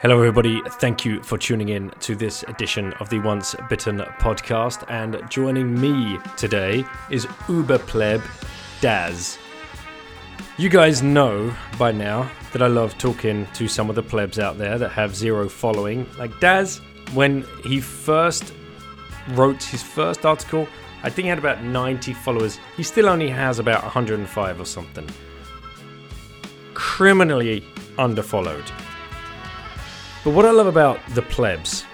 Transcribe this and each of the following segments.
Hello everybody, thank you for tuning in to this edition of the Once Bitten podcast, and joining me today is Uberpleb Daz. You guys know by now that I love talking to some of the plebs out there that have zero following. Like Daz, when he first wrote his first article, I think he had about 90 followers. He still only has about 105 or something. Criminally underfollowed. But what I love about the plebs,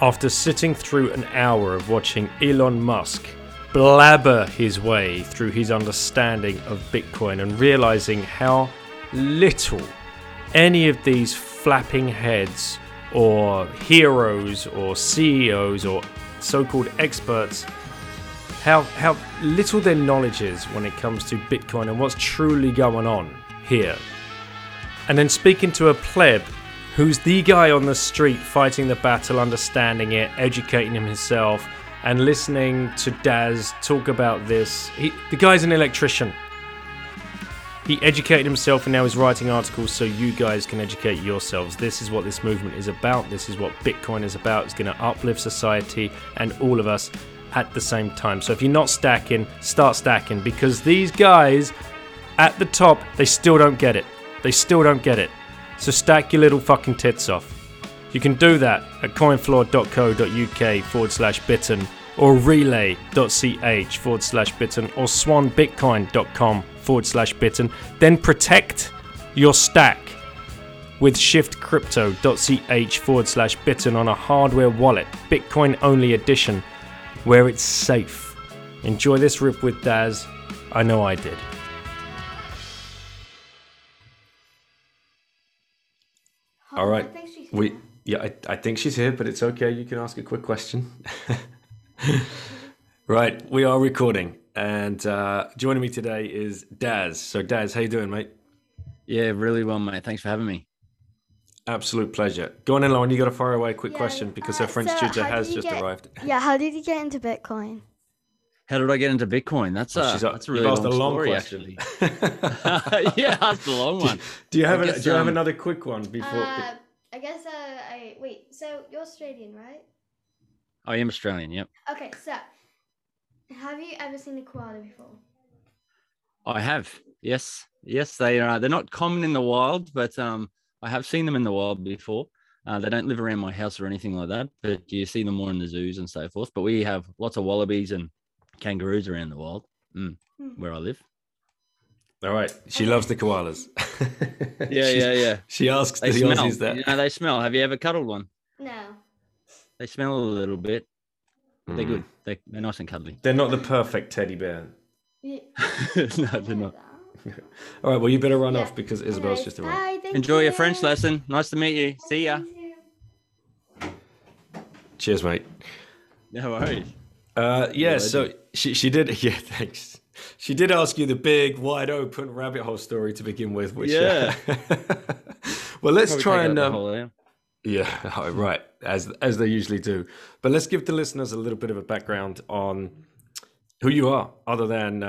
after sitting through an hour of watching Elon Musk blabber his way through his understanding of Bitcoin and realizing how little any of these flapping heads or heroes or CEOs or so-called experts, how little their knowledge is when it comes to Bitcoin and what's truly going on here. And then speaking to a pleb who's the guy on the street fighting the battle, understanding it, educating himself, and listening to Daz talk about this. The guy's an electrician. He educated himself and now he's writing articles so you guys can educate yourselves. This is what this movement is about. This is what Bitcoin is about. It's going to uplift society and all of us at the same time. So if you're not stacking, start stacking, because these guys at the top, they still don't get it. They still don't get it. So stack your little fucking tits off. You can do that at coinfloor.co.uk/bitten or relay.ch/bitten or swanbitcoin.com/bitten. Then protect your stack with shiftcrypto.ch/bitten on a hardware wallet, Bitcoin only edition, where it's safe. Enjoy this rip with Daz. I know I did. All right, I think she's here, but it's okay. You can ask a quick question. Right, we are recording, and joining me today is Daz. So Daz, how you doing, mate? Yeah, really well, mate. Thanks for having me. Absolute pleasure. Go on, Elon. You got to fire away a quick question because her French tutor has just arrived. Yeah, how did you get into Bitcoin? How did I get into Bitcoin? That's a really long story, actually. Yeah, that's a long one. Do you have another quick one before? So you're Australian, right? I am Australian. Yep. Okay, so have you ever seen a koala before? I have. Yes, they are. They're not common in the wild, but I have seen them in the wild before. They don't live around my house or anything like that, but you see them more in the zoos and so forth. But we have lots of wallabies and kangaroos around the world, where I live. All right, she loves the koalas. yeah. She asks the Aussies that. You know, they smell. Have you ever cuddled one? No. They smell a little bit. They're good. They're nice and cuddly. They're not the perfect teddy bear. Yeah. No, they're not. All right, well, you better run off because Isabel's just arrived. Bye, enjoy your French lesson. Nice to meet you. See ya. Cheers, mate. No worries. So she did. Yeah, thanks. She did ask you the big, wide-open rabbit hole story to begin with, which well, let's try and as they usually do. But let's give the listeners a little bit of a background on who you are, other than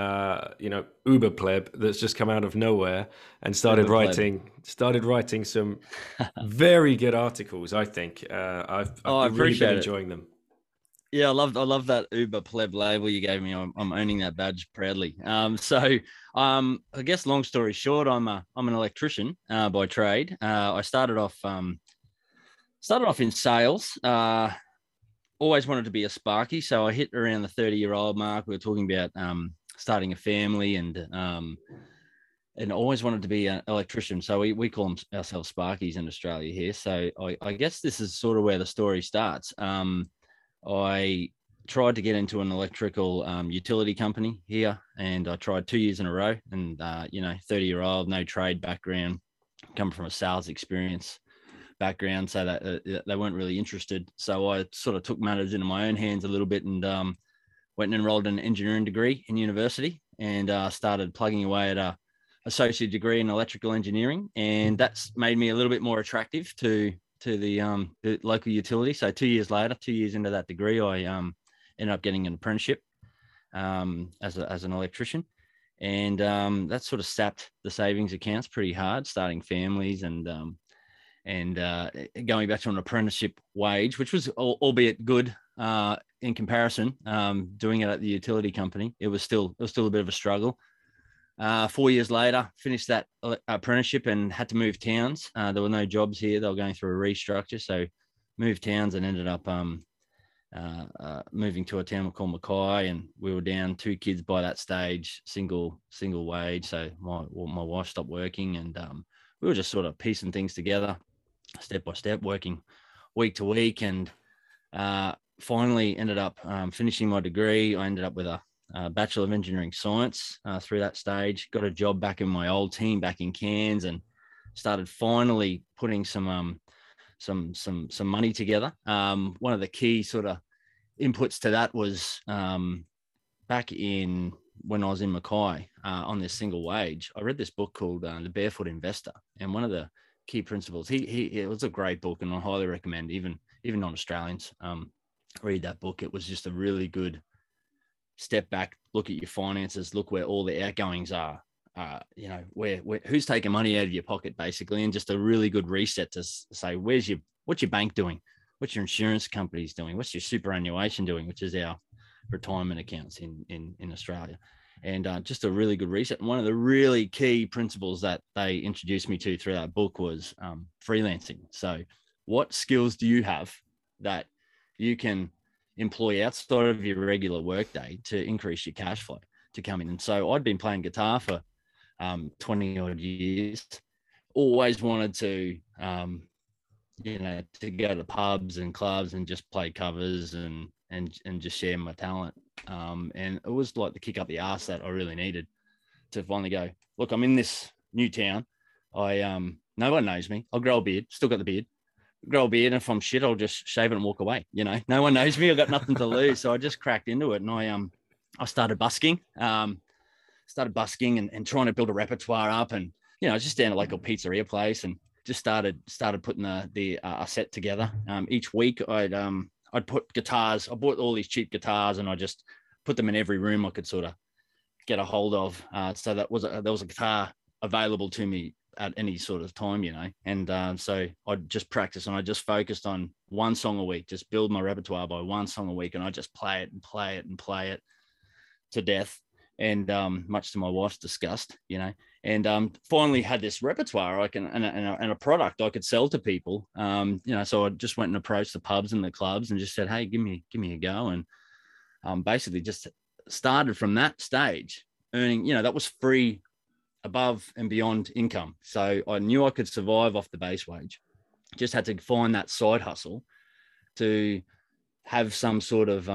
Uber Pleb that's just come out of nowhere and started writing some very good articles. I think I've really been enjoying them. Yeah, I love that Uber Pleb label you gave me. I'm owning that badge proudly. I guess long story short, I'm an electrician by trade. I started off in sales. Always wanted to be a sparky, so I hit around the 30-year-old mark. We were talking about starting a family and always wanted to be an electrician. So we call ourselves sparkies in Australia here. So I guess this is sort of where the story starts. I tried to get into an electrical utility company here, and I tried 2 years in a row, and 30-year-old, no trade background, come from a sales experience, background, so that they weren't really interested. So I sort of took matters into my own hands a little bit and went and enrolled in an engineering degree in university and started plugging away at a associate degree in electrical engineering. And that's made me a little bit more attractive to the local utility. So 2 years later, 2 years into that degree, I ended up getting an apprenticeship as an electrician. And that sort of sapped the savings accounts pretty hard, starting families and going back to an apprenticeship wage, which was albeit good in comparison. Doing it at the utility company, it was still a bit of a struggle. 4 years later, finished that apprenticeship and had to move towns. There were no jobs here; they were going through a restructure, so moved towns and ended up moving to a town called Mackay. And we were down two kids by that stage, single wage. So my wife stopped working, and we were just sort of piecing things together, step by step, working week to week, and finally ended up finishing my degree. I ended up with a Bachelor of Engineering Science through that stage, got a job back in my old team back in Cairns, and started finally putting some money together. One of the key sort of inputs to that was back in when I was in Mackay on this single wage, I read this book called The Barefoot Investor. And one of the key principles, it was a great book, and I highly recommend even non-Australians read that book. It was just a really good step back, look at your finances, look where all the outgoings are, where who's taking money out of your pocket, basically, and just a really good reset to say, what's your bank doing? What's your insurance companies doing? What's your superannuation doing, which is our retirement accounts in Australia? And just a really good reset. And one of the really key principles that they introduced me to through that book was freelancing. So what skills do you have that you can employ outside of your regular workday to increase your cash flow to come in? And so I'd been playing guitar for 20 odd years, always wanted to, to go to pubs and clubs and just play covers and just share my talent. And it was like the kick up the ass that I really needed to finally go, look, I'm in this new town. No one knows me. I'll grow a beard, still got the beard. Grow a beard, and if I'm shit, I'll just shave it and walk away. No one knows me. I've got nothing to lose. So I just cracked into it, and I started busking. And trying to build a repertoire up, and I was just down at like a pizzeria place and just started putting a set together. Each week I'd put guitars. I bought all these cheap guitars, and I just put them in every room I could sort of get a hold of. So that was there was a guitar available to me at any sort of time, And so I'd just practice, and I just focused on one song a week, just build my repertoire by one song a week. And I just play it and play it and play it to death. And much to my wife's disgust, and finally had this repertoire and a product I could sell to people. So I just went and approached the pubs and the clubs and just said, hey, give me a go. And basically just started from that stage earning, that was free above and beyond income. So I knew I could survive off the base wage. Just had to find that side hustle to have some sort of,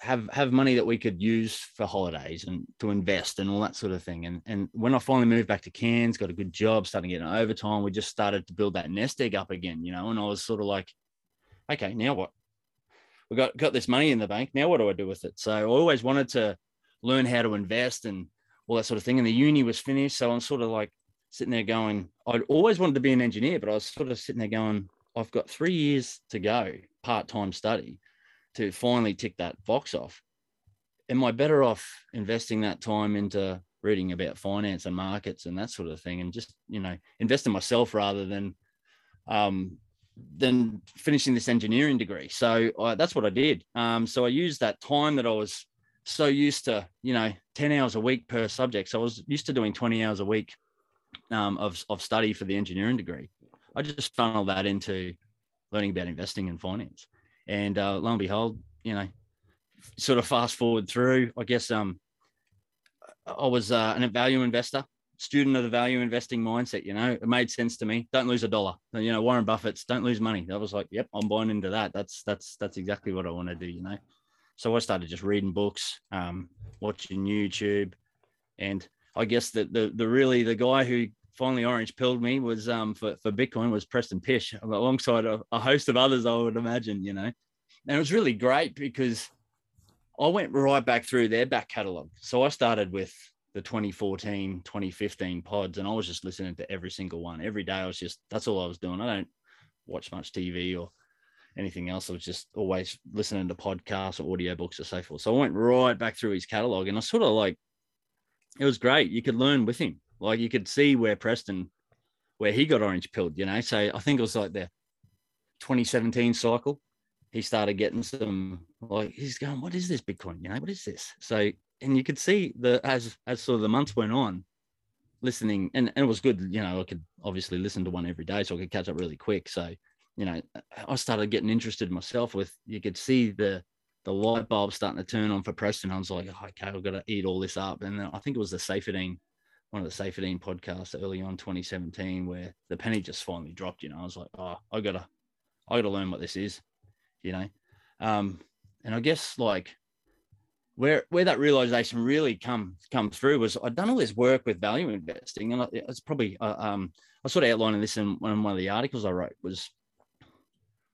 have money that we could use for holidays and to invest and all that sort of thing. And when I finally moved back to Cairns, got a good job, started getting overtime, we just started to build that nest egg up again, and I was sort of like, okay, now what? We got this money in the bank. Now what do I do with it? So I always wanted to learn how to invest and all that sort of thing. And the uni was finished. So I'm sort of like sitting there going, I'd always wanted to be an engineer, but I was sort of sitting there going, I've got 3 years to go part-time study to finally tick that box off. Am I better off investing that time into reading about finance and markets and that sort of thing, and just, invest in myself rather than finishing this engineering degree? So that's what I did. So I used that time that I was so used to, 10 hours a week per subject. So I was used to doing 20 hours a week of study for the engineering degree. I just funneled that into learning about investing and finance. And lo and behold, sort of fast forward through, I guess I was a value investor, student of the value investing mindset, it made sense to me. Don't lose a dollar. Warren Buffett's don't lose money. I was like, yep, I'm buying into that. That's exactly what I want to do, So I started just reading books, watching YouTube. And I guess that the guy who finally orange pilled me was for Bitcoin was Preston Pish, alongside a host of others, I would imagine, you know. And it was really great because I went right back through their back catalog. So I started with the 2014, 2015 pods, and I was just listening to every single one every day. I was just, that's all I was doing. I don't watch much TV or anything else. I was just always listening to podcasts or audiobooks or so forth. So I went right back through his catalog, and I sort of like, it was great. You could learn with him. Like you could see where Preston, where he got orange pilled, you know? So I think it was like the 2017 cycle. He started getting some, like, he's going, what is this Bitcoin? You know, what is this? So, and you could see the, as sort of the months went on, listening, and it was good, you know, I could obviously listen to one every day, so I could catch up really quick. So, you know, I started getting interested myself with, you could see the light bulb starting to turn on for Preston. I was like, oh, okay, I've got to eat all this up. And then I think it was the Safedine, one of the Safedine podcasts early on 2017, where the penny just finally dropped, you know. I was like, oh, I gotta learn what this is. You know, and I guess like where that realization really come through was I'd done all this work with value investing, and it's probably I sort of outlining this in one of the articles I wrote, was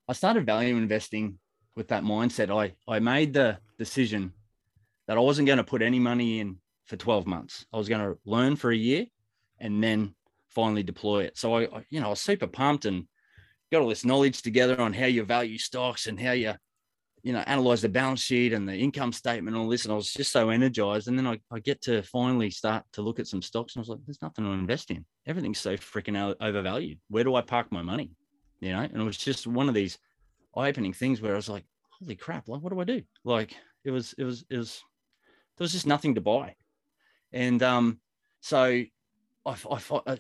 I started value investing with that mindset. I made the decision that I wasn't going to put any money in for 12 months. I was going to learn for a year and then finally deploy it. So I you know, I was super pumped and got all this knowledge together on how you value stocks and how you know, analyze the balance sheet and the income statement and all this. And I was just so energized. And then I get to finally start to look at some stocks, and I was like, there's nothing to invest in. Everything's so freaking overvalued. Where do I park my money? You know? And it was just one of these eye-opening things where I was like, holy crap, like, what do I do? Like there was just nothing to buy. And so I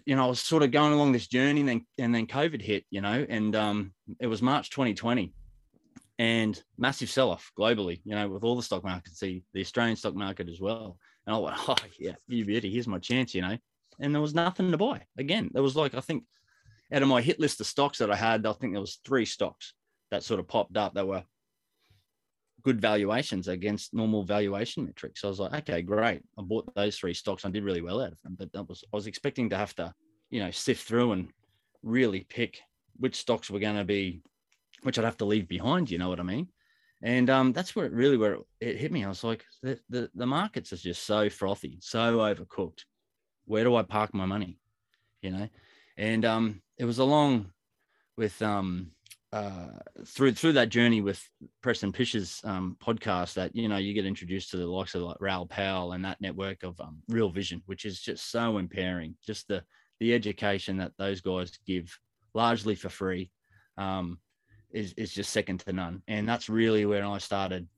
you know, I was sort of going along this journey, and then COVID hit, you know, and it was March 2020, and massive sell-off globally, you know, with all the stock markets, the Australian stock market as well. And I went, oh yeah, you beauty, here's my chance, you know. And there was nothing to buy. Again, there was like, I think out of my hit list of stocks that I had, I think there was 3 stocks that sort of popped up that were good valuations against normal valuation metrics. So I was like, okay, great. I bought those 3 stocks. I did really well out of them, but I was expecting to have to, you know, sift through and really pick which stocks were going to be, which I'd have to leave behind. You know what I mean? And that's where it hit me. I was like, the markets are just so frothy, so overcooked. Where do I park my money? You know? And it was along with, through that journey with Preston Pish's podcast that, you know, you get introduced to the likes of like Raoul Powell and that network of Real Vision, which is just so impairing, just the education that those guys give largely for free is just second to none. And that's really where I started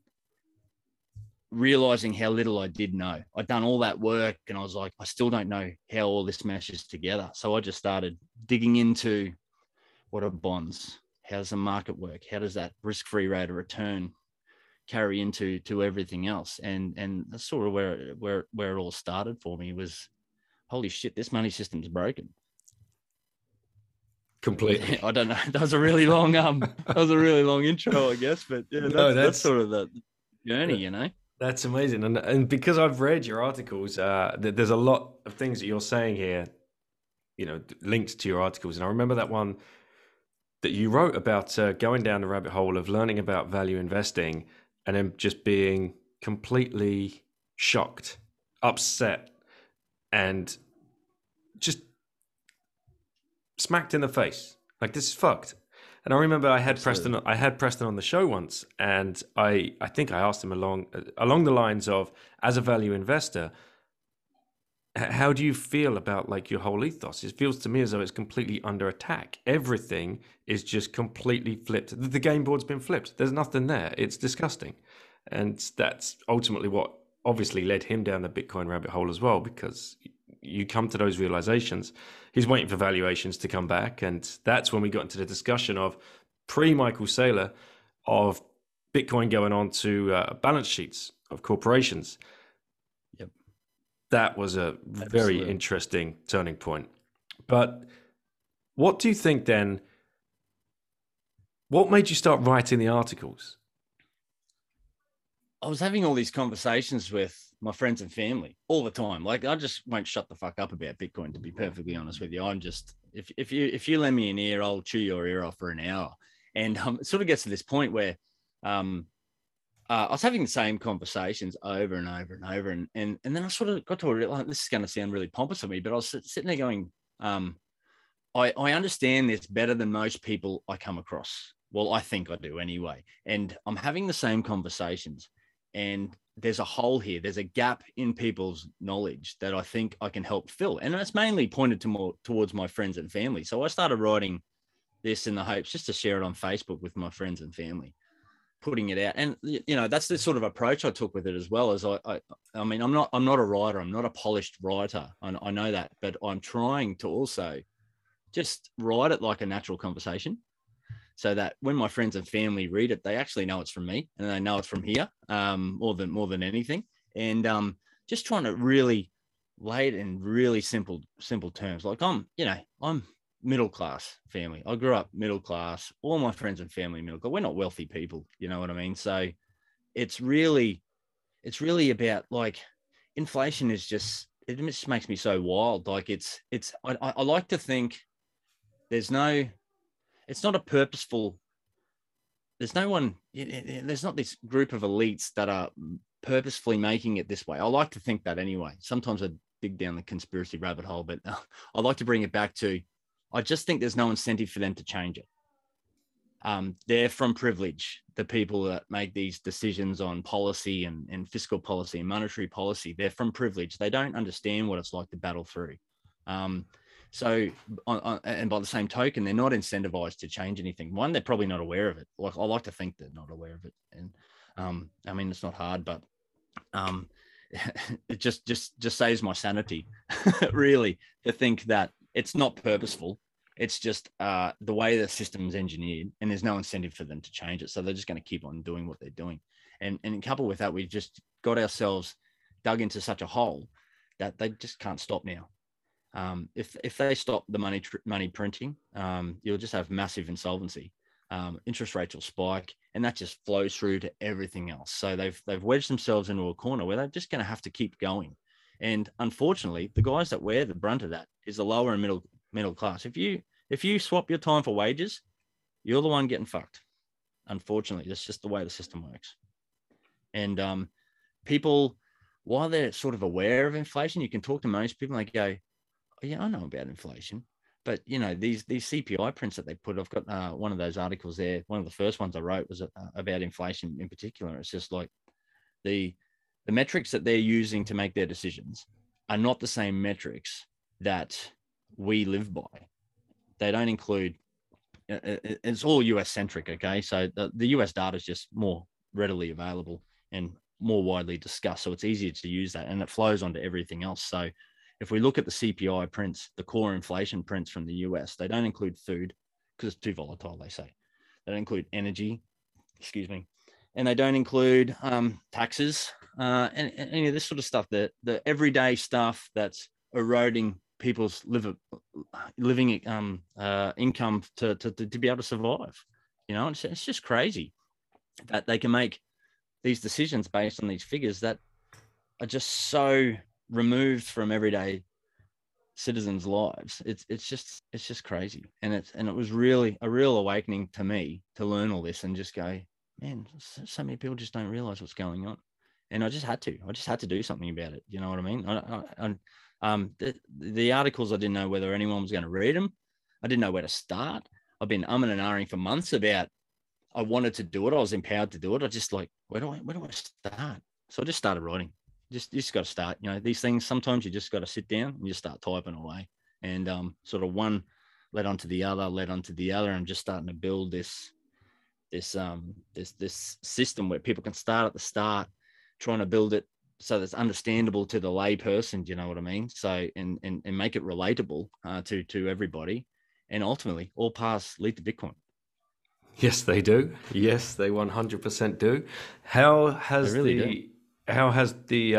realizing how little I did know. I'd done all that work and I was like, I still don't know how all this meshes together. So I just started digging into, what are bonds? How does the market work? How does that risk-free rate of return carry into everything else? And that's sort of where it all started for me, was, holy shit, this money system's broken. Completely. I don't know. That was a really long intro, I guess. But yeah, that's sort of the journey, you know. That's amazing. And because I've read your articles, there's a lot of things that you're saying here, you know, links to your articles. And I remember that one that you wrote about going down the rabbit hole of learning about value investing and then just being completely shocked, upset, and just smacked in the face. Like, this is fucked. And I remember I had Absolutely. Preston. I had Preston on the show once, and I think I asked him along the lines of, as a value investor, how do you feel about like your whole ethos? It feels to me as though it's completely under attack. Everything is just completely flipped. The game board's been flipped. There's nothing there. It's disgusting. And that's ultimately what obviously led him down the Bitcoin rabbit hole as well, because you come to those realizations. He's waiting for valuations to come back. And that's when we got into the discussion of pre-Michael Saylor of Bitcoin going on to balance sheets of corporations. That was a very Absolutely. Interesting turning point. But what do you think then, what made you start writing the articles? I was having all these conversations with my friends and family all the time. Like, I just won't shut the fuck up about Bitcoin, to be perfectly honest with you. I'm just, if you lend me an ear, I'll chew your ear off for an hour. And it sort of gets to this point where I was having the same conversations over and over and over. And then I sort of got to a real, like, this is going to sound really pompous of me, but I was sitting there going, I understand this better than most people I come across. Well, I think I do anyway. And I'm having the same conversations, and there's a hole here. There's a gap in people's knowledge that I think I can help fill. And that's mainly pointed to more towards my friends and family. So I started writing this in the hopes just to share it on Facebook with my friends and family, putting it out. And, you know, that's the sort of approach I took with it as well. As I mean, I'm not a writer. I'm not a polished writer. I know that, but I'm trying to also just write it like a natural conversation, so that when my friends and family read it, they actually know it's from me, and they know it's from here, more than anything. And just trying to really lay it in really simple terms. Like, I'm middle class family. I grew up middle class. All my friends and family middle class. We're not wealthy people, you know what I mean? So it's really about, like, inflation is just, it just makes me so wild. Like, I like to think there's no. It's not a purposeful, there's not this group of elites that are purposefully making it this way. I like to think that anyway. Sometimes I dig down the conspiracy rabbit hole, but I like to bring it back to, I just think there's no incentive for them to change it. They're from privilege, the people that make these decisions on policy and fiscal policy and monetary policy. They're from privilege. They don't understand what it's like to battle through. So, and by the same token, they're not incentivized to change anything. One, they're probably not aware of it. Like, I like to think they're not aware of it. And I mean, it's not hard, but it just saves my sanity, really, to think that it's not purposeful. It's just the way the system's engineered, and there's no incentive for them to change it. So they're just going to keep on doing what they're doing. And coupled with that, we've just got ourselves dug into such a hole that they just can't stop now. If they stop the money printing, you'll just have massive insolvency. Interest rates will spike, and that just flows through to everything else. So they've wedged themselves into a corner where they're just going to have to keep going. And unfortunately, the guys that wear the brunt of that is the lower and middle class. If you swap your time for wages, you're the one getting fucked. Unfortunately, that's just the way the system works. And people, while they're sort of aware of inflation, you can talk to most people and they go, yeah, I know about inflation, but, you know, these CPI prints that they put, I've got one of those articles there. One of the first ones I wrote was about inflation in particular. It's just like the metrics that they're using to make their decisions are not the same metrics that we live by. They don't include, it's all US centric. Okay. So the US data is just more readily available and more widely discussed. So it's easier to use that, and it flows onto everything else. So if we look at the CPI prints, the core inflation prints from the US, they don't include food because it's too volatile, they say. They don't include energy, and they don't include taxes and any of this sort of stuff, the everyday stuff that's eroding people's living income to be able to survive. You know, it's just crazy that they can make these decisions based on these figures that are just so removed from everyday citizens' lives. It's just crazy. And it was really a real awakening to me to learn all this and just go, man, so many people just don't realize what's going on. And I just had to do something about it. You know what I mean? The articles, I didn't know whether anyone was going to read them. I didn't know where to start. I've been umming and ahhing for months about, I wanted to do it. I was empowered to do it. I just like, where do I start? So I just started writing. You just got to start, you know, these things. Sometimes you just got to sit down and just start typing away, and sort of one led onto the other. I'm just starting to build this system where people can start at the start, trying to build it so that's understandable to the lay person. Do you know what I mean? So, and make it relatable to everybody. And ultimately all paths lead to Bitcoin. Yes, they do. Yes, they 100% do. How has the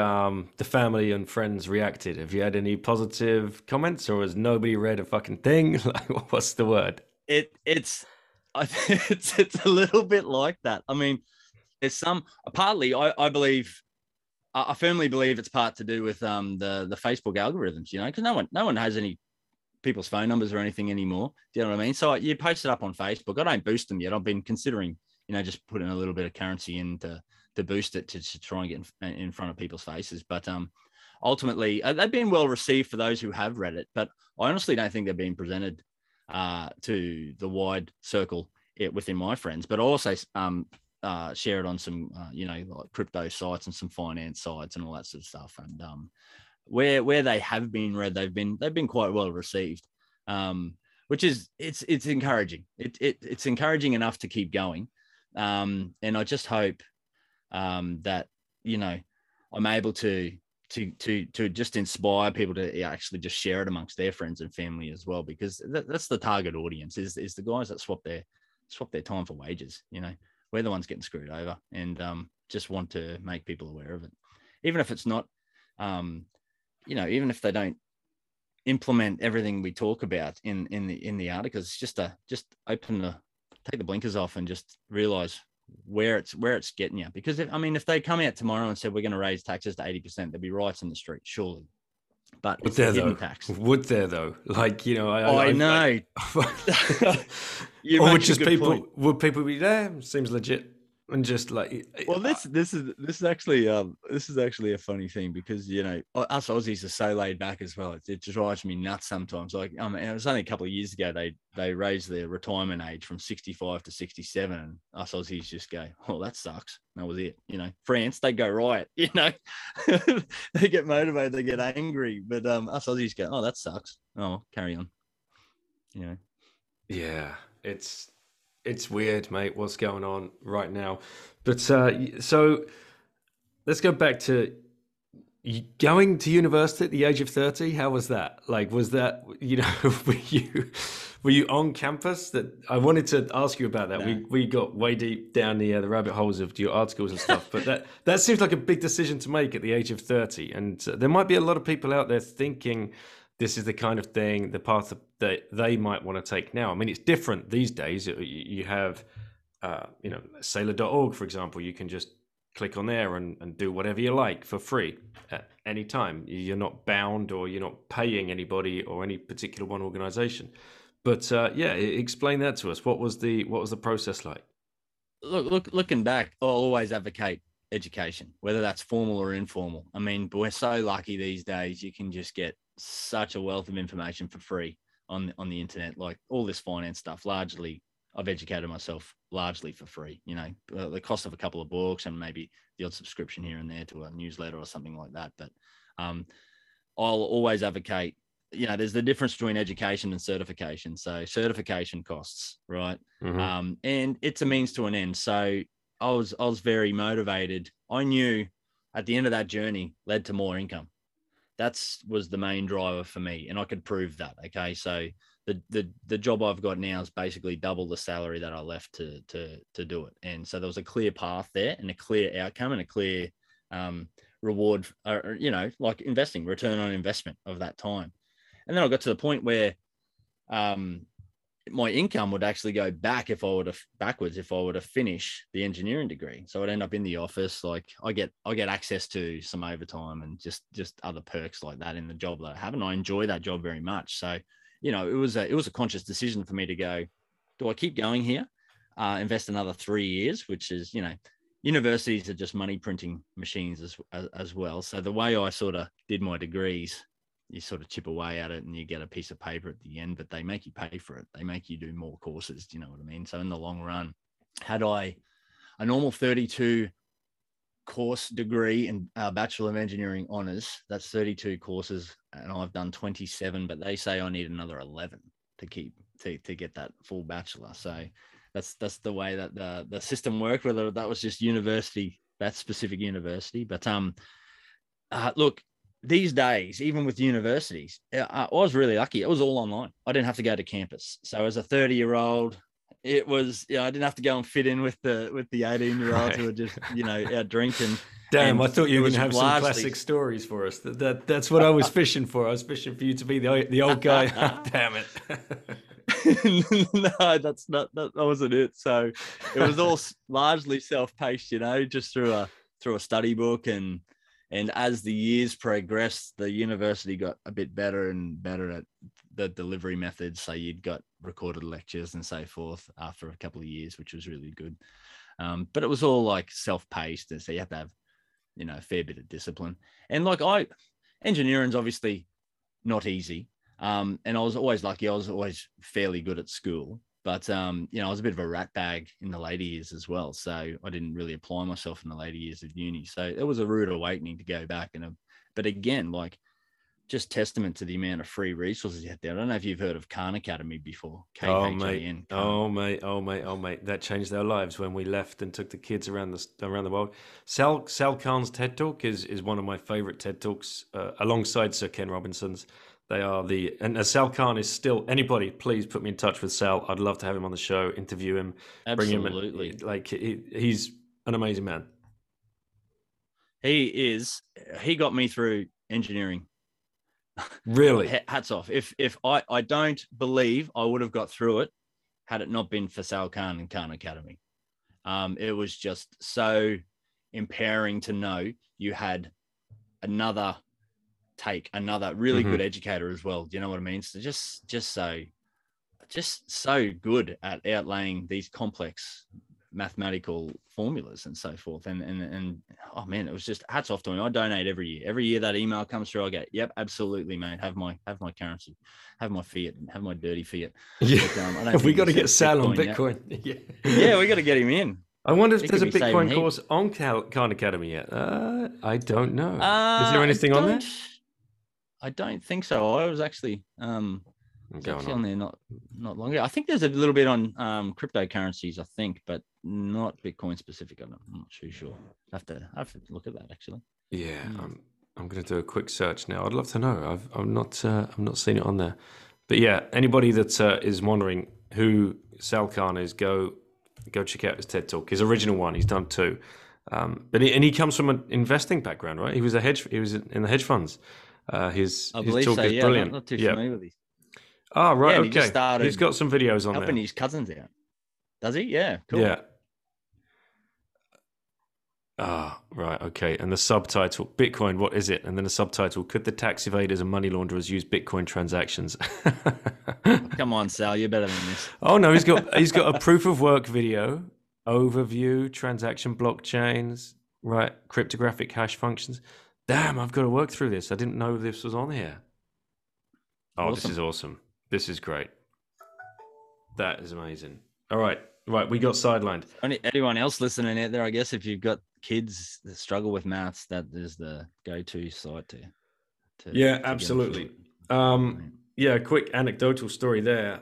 family and friends reacted? Have you had any positive comments, or has nobody read a fucking thing? Like, what's the word? It's a little bit like that. I mean, there's some, partly I believe I firmly believe it's part to do with the Facebook algorithms, you know, because no one has any people's phone numbers or anything anymore. Do you know what I mean? So you post it up on Facebook. I don't boost them yet. I've been considering, you know, just putting a little bit of currency in to boost it to try and get in front of people's faces. But ultimately, they've been well received for those who have read it. But I honestly don't think they're being presented to the wide circle within my friends. But I also share it on some, you know, like crypto sites and some finance sites and all that sort of stuff. And where they have been read, they've been quite well received, which is it's encouraging. It's encouraging enough to keep going. And I just hope that, you know, I'm able to just inspire people to actually just share it amongst their friends and family as well, because that's the target audience is the guys that swap their time for wages. You know, we're the ones getting screwed over, and just want to make people aware of it, even if it's not, you know, even if they don't implement everything we talk about in the articles. It's just open take the blinkers off and just realize where it's getting you. Because if they come out tomorrow and said we're going to raise taxes to 80%, there'd be riots in the street, surely. But would there though? Like, you know, I know. Or just people point. Would people be there? Seems legit. And just like, well, this is actually a funny thing, because, you know, us Aussies are so laid back as well. It drives me nuts sometimes. Like, it was only a couple of years ago they raised their retirement age from 65 to 67, and us Aussies just go, "Oh, that sucks." That was it. You know, France, they go riot. You know, they get motivated, they get angry, but us Aussies go, "Oh, that sucks. Oh, carry on." You know, yeah, It's weird, mate, what's going on right now. But so let's go back to going to university at the age of 30. How was that? Like, was that, you know, were you on campus? That I wanted to ask you about that. No. We got way deep down the rabbit holes of your articles and stuff. But that seems like a big decision to make at the age of 30. And there might be a lot of people out there thinking this is the kind of thing, the path that they might want to take now. I mean, it's different these days. You have, you know, sailor.org, for example. You can just click on there and do whatever you like for free at any time. You're not bound, or you're not paying anybody or any particular one organization. But yeah, explain that to us. What was the process like? Look, looking back, I'll always advocate education, whether that's formal or informal. I mean, we're so lucky these days. You can just get such a wealth of information for free on the internet. Like, all this finance stuff, largely I've educated myself largely for free, you know, the cost of a couple of books and maybe the odd subscription here and there to a newsletter or something like that. But I'll always advocate, you know, there's the difference between education and certification. So certification costs, right? Mm-hmm. And it's a means to an end. So I was very motivated. I knew at the end of that journey led to more income. That was the main driver for me, and I could prove that. Okay, so the job I've got now is basically double the salary that I left to do it, and so there was a clear path there, and a clear outcome, and a clear reward. You know, like investing, return on investment of that time. And then I got to the point where my income would actually go back if I were to finish the engineering degree. So I'd end up in the office. Like, I get access to some overtime and just other perks like that in the job that I have, and I enjoy that job very much. So, you know, it was a conscious decision for me to go, do I keep going here, invest another 3 years, which is, you know, universities are just money printing machines as well. So the way I sort of did my degrees, you sort of chip away at it and you get a piece of paper at the end, but they make you pay for it. They make you do more courses. Do you know what I mean? So in the long run, had I a normal 32 course degree and a Bachelor of Engineering honors, that's 32 courses. And I've done 27, but they say I need another 11 to get that full bachelor. So that's the way that the system worked, whether that was just university, that specific university. But look, these days, even with universities, I was really lucky. It was all online. I didn't have to go to campus. So as a 30-year-old, it was, you know, I didn't have to go and fit in with the 18-year-olds who were just, you know, out drinking. Damn, I thought you were going to have some classic stories for us. That's what I was fishing for. I was fishing for you to be the old guy. Damn it. No, that wasn't it. So it was all largely self-paced, you know, just through a study book and And as the years progressed, the university got a bit better and better at the delivery methods. So you'd got recorded lectures and so forth after a couple of years, which was really good. But it was all like self-paced. And so you have to have, you know, a fair bit of discipline. And like engineering's obviously not easy. And I was always lucky. I was always fairly good at school. But, you know, I was a bit of a rat bag in the later years as well. So I didn't really apply myself in the later years of uni. So it was a rude awakening to go back. But again, like just testament to the amount of free resources out there. I don't know if you've heard of Khan Academy before. K-H-A-N. Oh, mate. That changed our lives when we left and took the kids around the world. Sal Khan's TED Talk is one of my favorite TED Talks alongside Sir Ken Robinson's. They are and Sal Khan is still, anybody, please put me in touch with Sal. I'd love to have him on the show, interview him. Absolutely. Bring him in. Like he's an amazing man. He got me through engineering. Really? Hats off. If I don't believe I would have got through it had it not been for Sal Khan and Khan Academy. It was just so empowering to know you had another really good educator as well. Do you know what I mean? So just so good at outlaying these complex mathematical formulas and so forth. And oh man, it was just hats off to him. I donate every year. Every year that email comes through, I go, yep, absolutely, mate. Have my currency, have my fiat, have my dirty fiat. Yeah. But, we got to get Sal on Bitcoin. Yeah, we got to get him in. I wonder if there's a Bitcoin course on Khan Academy yet. I don't know. Is there anything on there? I don't think so. I was actually on there not long ago. I think there's a little bit on cryptocurrencies, I think, but not Bitcoin specific. I'm not too sure. I have to look at that actually. Yeah, I'm going to do a quick search now. I'd love to know. I'm not seen it on there. But yeah, anybody that is wondering who Sal Khan is, go check out his TED Talk. His original one. He's done two. But he comes from an investing background, right? He was in the hedge funds. His talk is brilliant. I'm not too familiar with these. Oh, right. Yeah, okay. He's got some videos on there. Helping his cousins out. Does he? Yeah. Cool. Yeah. Right. Okay. And the subtitle, Bitcoin, what is it? And then the subtitle, could the tax evaders and money launderers use Bitcoin transactions? Come on, Sal, you're better than this. Oh no, he's got a proof of work video, overview, transaction blockchains, right? Cryptographic hash functions. Damn, I've got to work through this. I didn't know this was on here. Oh, awesome. This is awesome. This is great. That is amazing. All right. Right. We got sidelined. Anyone else listening out there, I guess if you've got kids that struggle with maths, that is the go-to site to absolutely. Yeah. Quick anecdotal story there.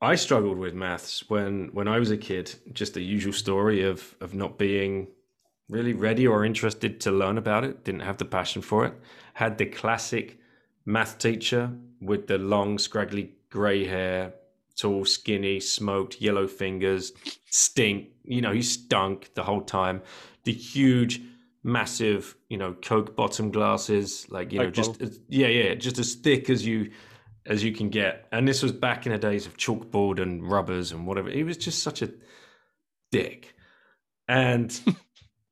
I struggled with maths when I was a kid, just the usual story of not being really ready or interested to learn about it, didn't have the passion for it, had the classic math teacher with the long, scraggly gray hair, tall, skinny, smoked, yellow fingers, stink, he stunk the whole time, the huge, massive, Coke bottom glasses, just as thick as you can get. And this was back in the days of chalkboard and rubbers and whatever. He was just such a dick. And...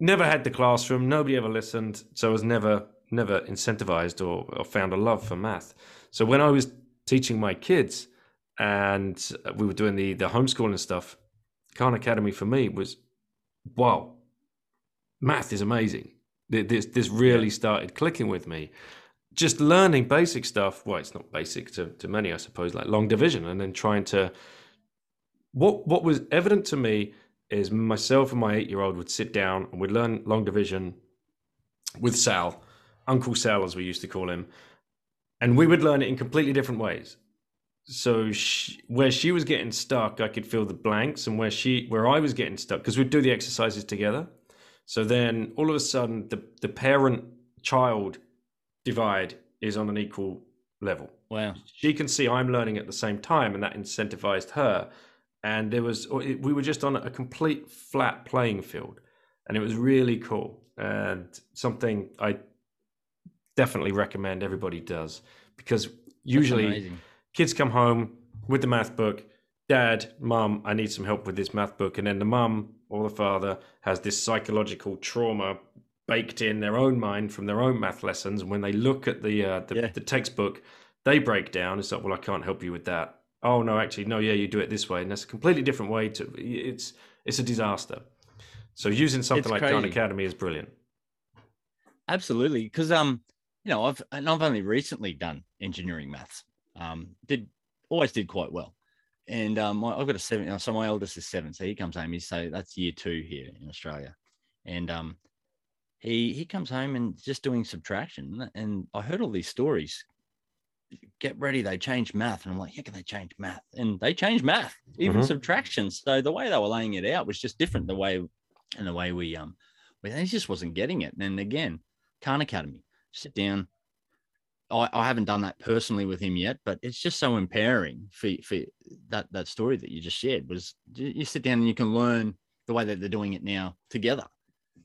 never had the classroom. Nobody ever listened. So I was never incentivized or found a love for math. So when I was teaching my kids and we were doing the homeschooling stuff, Khan Academy for me was, wow, math is amazing. This really started clicking with me. Just learning basic stuff. Well, it's not basic to many, I suppose, like long division. And then trying to, what was evident to me is myself and my 8-year-old would sit down and we'd learn long division with Sal, Uncle Sal, as we used to call him. And we would learn it in completely different ways. So where she was getting stuck, I could fill the blanks, and where I was getting stuck, because we'd do the exercises together. So then all of a sudden the parent child divide is on an equal level. Wow. She can see I'm learning at the same time, and that incentivized her. And we were just on a complete flat playing field, and it was really cool and something I definitely recommend everybody does, because usually kids come home with the math book, Dad, Mum, I need some help with this math book. And then the mum or the father has this psychological trauma baked in their own mind from their own math lessons. And when they look at the textbook, they break down. It's like, well, I can't help you with that. Oh no, actually, no, yeah, you do it this way, and that's a completely different way to. It's a disaster. So using something like Khan Academy is brilliant. Absolutely, because you know, I've only recently done engineering maths. Always did quite well, and I've got a 7. So my eldest is 7, so he comes home. So that's year 2 here in Australia, and he comes home and just doing subtraction, and I heard all these stories. Get ready, they changed math. And I'm like, how can they change math? And they changed math, even subtraction. So the way they were laying it out was just different. The way we just wasn't getting it. And again, Khan Academy, sit down. I haven't done that personally with him yet, but it's just so empowering for that story that you just shared. Was you sit down and you can learn the way that they're doing it now together.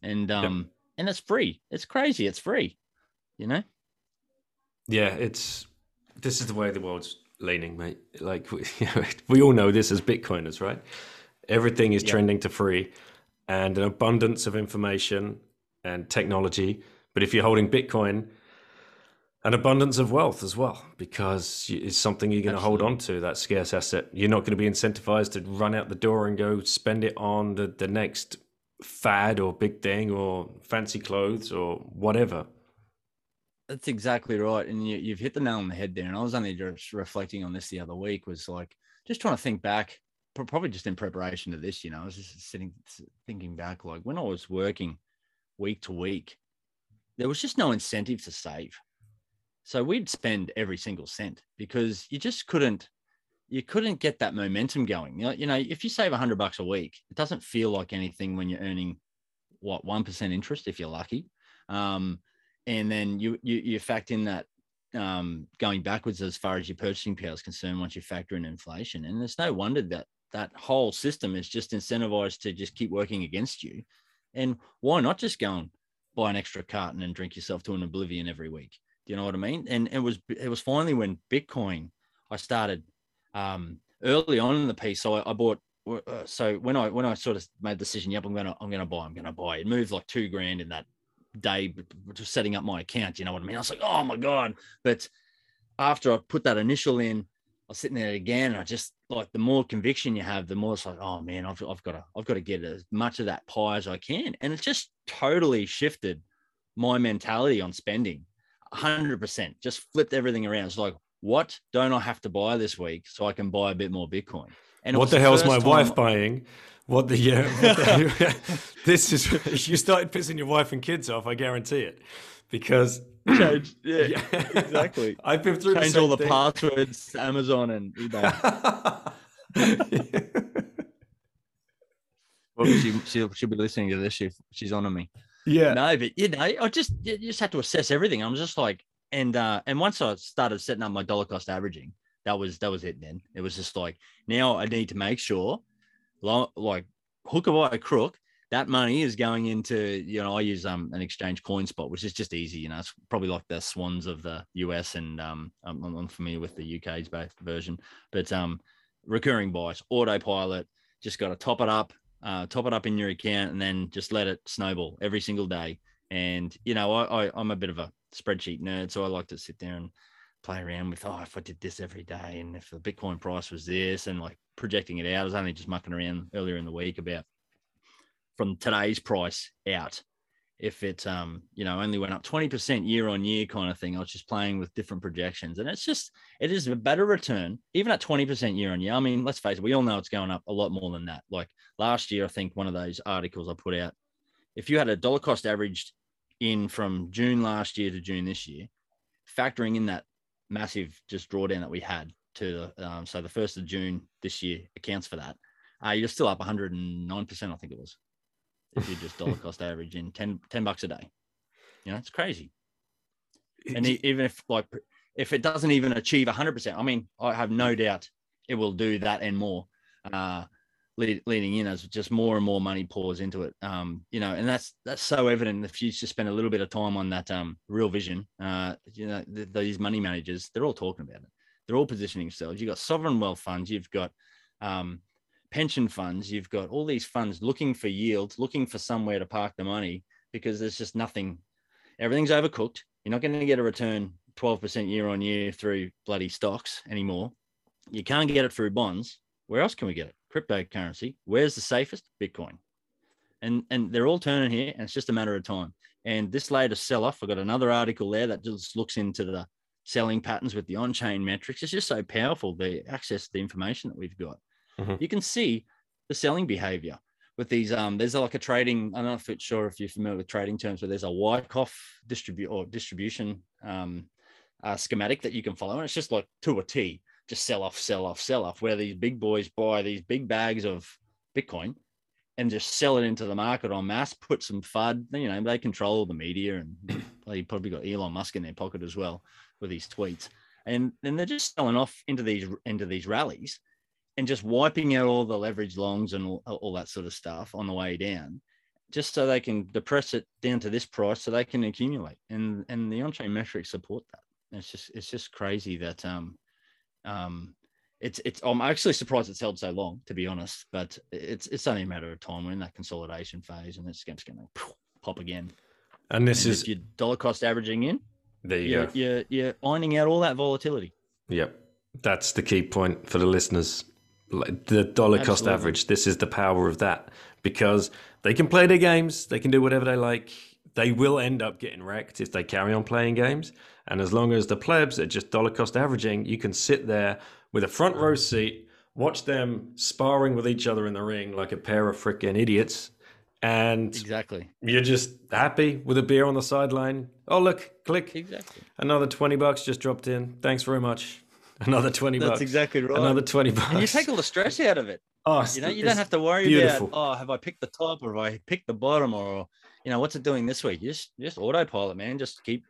And and it's free. It's crazy. It's free, you know? Yeah, this is the way the world's leaning, mate. Like we all know this as Bitcoiners, right? Everything is trending to free and an abundance of information and technology. But if you're holding Bitcoin, an abundance of wealth as well, because it's something you're going to hold on to, that scarce asset. You're not going to be incentivized to run out the door and go spend it on the next fad or big thing or fancy clothes or whatever. That's exactly right. And you've hit the nail on the head there. And I was only just reflecting on this the other week, was like, just trying to think back, probably just in preparation to this, you know, I was just thinking back, like when I was working week to week, there was just no incentive to save. So we'd spend every single cent because you just couldn't get that momentum going. You know, if you save $100 a week, it doesn't feel like anything when you're earning 1% interest, if you're lucky. And then you factor in that going backwards as far as your purchasing power is concerned once you factor in inflation. And it's no wonder that whole system is just incentivized to just keep working against you. And why not just go and buy an extra carton and drink yourself to an oblivion every week? Do you know what I mean? And it was finally when Bitcoin, I started early on in the piece. So I bought. So when I sort of made the decision, yep, I'm going to buy. It moved like $2,000 in that day, just setting up my account, you know what I mean? I was like, oh my God. But after I put that initial in, I was sitting there again, and I just, like, the more conviction you have, the more it's like, oh man, I've got to get as much of that pie as I can. And it just totally shifted my mentality on spending 100%, just flipped everything around. It's like, what don't I have to buy this week so I can buy a bit more Bitcoin? And what the hell's my wife buying? What the year? This is, you started pissing your wife and kids off, I guarantee it, because change, yeah, exactly. I've been through change all the passwords to Amazon and eBay. Well, she'll be listening to this. She's on to me. Yeah, no, but you know, you just had to assess everything. I'm just like, and once I started setting up my dollar cost averaging, that was it. Then it was just like, now I need to make sure, like hook or by crook, that money is going into, you know, I use an exchange, CoinSpot, which is just easy. You know, it's probably like the Swans of the US, and I'm unfamiliar with the UK's version, but recurring buys, autopilot, just got to top it up in your account, and then just let it snowball every single day. And you know, I'm a bit of a spreadsheet nerd, so I like to sit there and play around with, oh, if I did this every day, and if the Bitcoin price was this, and like projecting it out. I was only just mucking around earlier in the week about from today's price out, if it, you know, only went up 20% year on year kind of thing. I was just playing with different projections, and it is a better return, even at 20% year on year. I mean, let's face it, we all know it's going up a lot more than that. Like last year, I think one of those articles I put out, if you had a dollar cost averaged in from June last year to June this year, factoring in that massive just drawdown that we had to so the 1st of June this year accounts for that, you're still up 109%, I think it was, if you just dollar cost average in $10 a day. You know, it's crazy. And even if it doesn't even achieve 100%, I mean, I have no doubt it will do that and more, leading in as just more and more money pours into it. You know, and that's so evident if you just spend a little bit of time on that Real Vision. You know, these money managers, they're all talking about it. They're all positioning themselves. You've got sovereign wealth funds, you've got pension funds, you've got all these funds looking for yield, looking for somewhere to park the money, because there's just nothing. Everything's overcooked. You're not going to get a return 12% year on year through bloody stocks anymore. You can't get it through bonds. Where else can we get it? Cryptocurrency. Where's the safest? Bitcoin. And they're all turning here, and it's just a matter of time. And this latest sell-off, I've got another article there that just looks into the selling patterns with the on-chain metrics. It's just so powerful, the access to the information that we've got. Mm-hmm. You can see the selling behavior with these. There's like a trading, I'm not sure if you're familiar with trading terms, but there's a Wyckoff distribution schematic that you can follow. And it's just like to a T, just sell off, sell off, sell off, where these big boys buy these big bags of Bitcoin and just sell it into the market en masse, put some FUD, you know, they control the media, and they probably got Elon Musk in their pocket as well with his tweets. And then they're just selling off into these rallies and just wiping out all the leverage longs and all that sort of stuff on the way down, just so they can depress it down to this price so they can accumulate. And the on-chain metrics support that. And it's just crazy that, I'm actually surprised it's held so long, to be honest, but it's only a matter of time. We're in that consolidation phase, and it's going to pop again. And this is your dollar cost averaging in. There you go. You're ironing out all that volatility. Yep. That's the key point for the listeners. The dollar cost average. This is the power of that, because they can play their games. They can do whatever they like. They will end up getting wrecked if they carry on playing games. And as long as the plebs are just dollar cost averaging, you can sit there with a front row seat, watch them sparring with each other in the ring like a pair of freaking idiots. And exactly, you're just happy with a beer on the sideline. Oh, look, click. Exactly. Another $20 just dropped in. Thanks very much. Another $20. That's exactly right. Another $20. And you take all the stress out of it. Oh, you know, you don't have to worry about, have I picked the top or have I picked the bottom, or, you know, what's it doing this week? Just autopilot, man. Just keep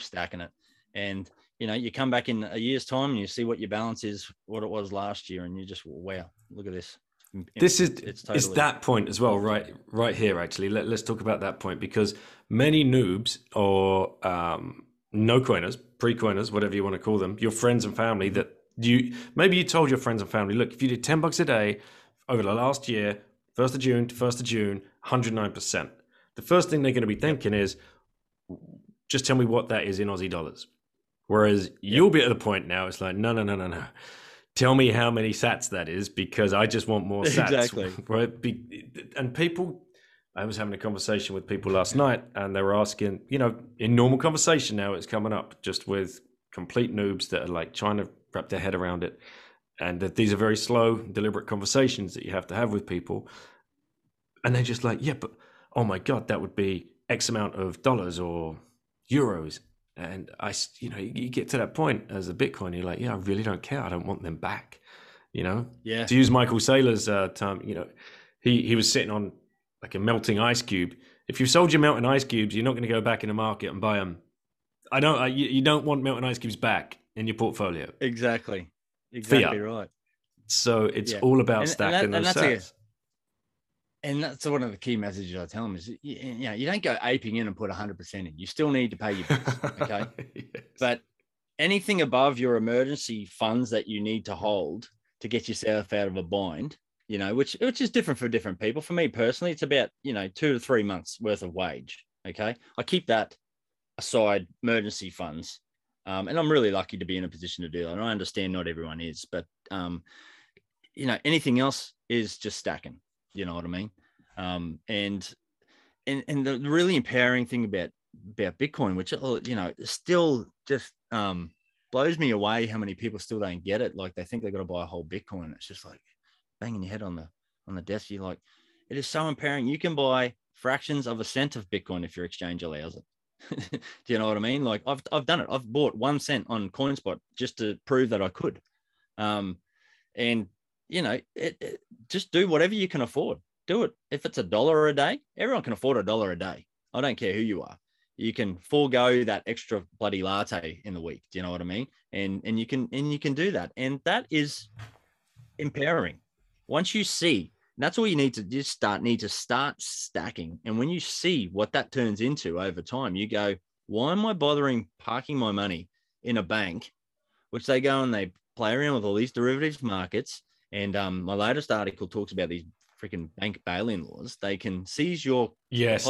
stacking it. And, you know, you come back in a year's time and you see what your balance is, what it was last year, and you just, wow, look at this. It's that point as well, right here, actually. Let's talk about that point, because many noobs or no-coiners, pre-coiners, whatever you want to call them, your friends and family that maybe you told your friends and family, look, if you did $10 a day over the last year, 1st of June to 1st of June, 109%. The first thing they're going to be thinking is, just tell me what that is in Aussie dollars. Whereas you'll be at the point now, it's like, no. Tell me how many sats that is, because I just want more sats. Exactly. Right? And people, I was having a conversation with people last night, and they were asking, you know, in normal conversation now, it's coming up just with complete noobs that are like trying to wrap their head around it. And that these are very slow, deliberate conversations that you have to have with people. And they're just like, yeah, but oh my God, that would be X amount of dollars or euros. And I, you know, you get to that point as a Bitcoin, you're like, yeah, I really don't care. I don't want them back, you know? Yeah. To use Michael Saylor's term, you know, he was sitting on like a melting ice cube. If you've sold your melting ice cubes, you're not going to go back in the market and buy them. You don't want melting ice cubes back in your portfolio. Exactly. Fiat. Right. So it's all about stacking those sets. And that's one of the key messages I tell them is, you know, you don't go aping in and put 100% in. You still need to pay your bills, okay? Yes. But anything above your emergency funds that you need to hold to get yourself out of a bind, you know, which is different for different people. For me personally, it's about, you know, 2 to 3 months worth of wage, okay? I keep that aside, emergency funds. And I'm really lucky to be in a position to do that. And I understand not everyone is, but, you know, anything else is just stacking. You know what I mean? And the really empowering thing about Bitcoin, which, you know, still just blows me away how many people still don't get it. Like, they think they've got to buy a whole Bitcoin. It's just like banging your head on the desk. You're like, it is so empowering. You can buy fractions of a cent of Bitcoin if your exchange allows it. Do you know what I mean? Like, I've done it. I've bought 1 cent on CoinSpot just to prove that I could. And you know, it just do whatever you can afford. Do it. If it's $1 a day, everyone can afford $1 a day. I don't care who you are. You can forego that extra bloody latte in the week. Do you know what I mean? And you can do that. And that is empowering. Once you see, that's all you need to just start stacking. And when you see what that turns into over time, you go, why am I bothering parking my money in a bank, which they go and they play around with all these derivatives markets? And my latest article talks about these freaking bank bail-in laws, they can seize your Let's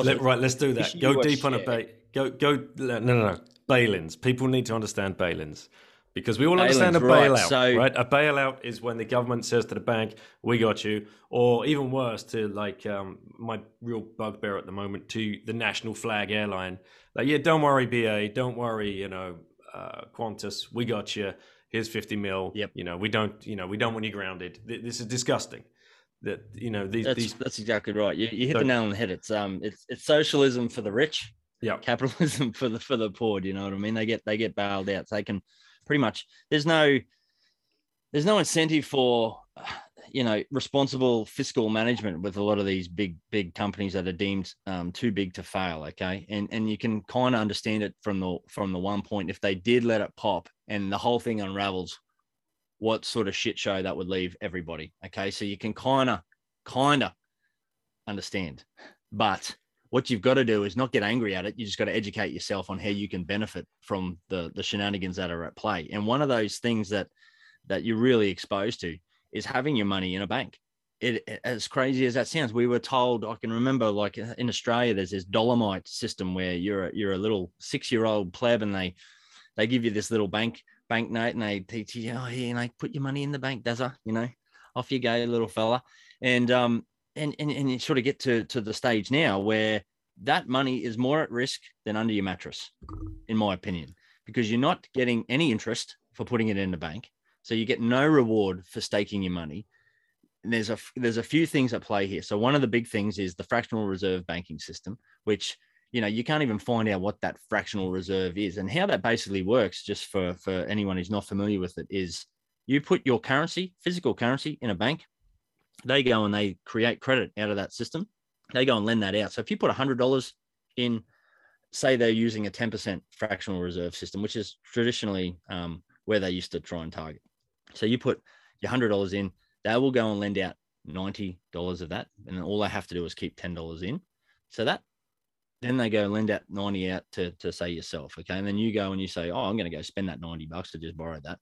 do that. Go deep on a bail-ins. People need to understand bail-ins, because we all understand a bailout, right? A bailout is when the government says to the bank, we got you, or even worse, to like my real bugbear at the moment, to the national flag airline, like, yeah, don't worry, BA, don't worry, you know, Qantas, we got you, here's 50 mil, yep. You know, we don't want you grounded. This is disgusting. That, you know, that's exactly right. You hit the nail on the head. It's socialism for the rich, yeah, capitalism for the poor. Do you know what I mean? They get bailed out. So they can pretty much, there's no incentive for, you know, responsible fiscal management with a lot of these big companies that are deemed too big to fail. Okay, and you can kind of understand it from the one point. If they did let it pop and the whole thing unravels, what sort of shit show that would leave everybody. Okay, so you can kind of understand, but what you've got to do is not get angry at it. You just got to educate yourself on how you can benefit from the shenanigans that are at play. And one of those things that you're really exposed to is having your money in a bank. It, as crazy as that sounds, we were told, I can remember, like in Australia, there's this dolomite system where you're a little 6-year-old pleb and they give you this little bank note and they teach you, oh, here, you know, put your money in the bank, Dazza, you know, off you go, little fella. And you sort of get to the stage now where that money is more at risk than under your mattress, in my opinion, because you're not getting any interest for putting it in the bank. So you get no reward for staking your money. And there's a few things at play here. So one of the big things is the fractional reserve banking system, which, you know, you can't even find out what that fractional reserve is. And how that basically works, just for anyone who's not familiar with it, is you put your currency, physical currency, in a bank. They go and they create credit out of that system. They go and lend that out. So if you put $100 in, say they're using a 10% fractional reserve system, which is traditionally where they used to try and target. So you put your $100 in, they will go and lend out $90 of that. And all they have to do is keep $10 in. So that, then they go and lend out 90 out to say yourself. Okay. And then you go and you say, oh, I'm going to go spend that $90 to just borrow that.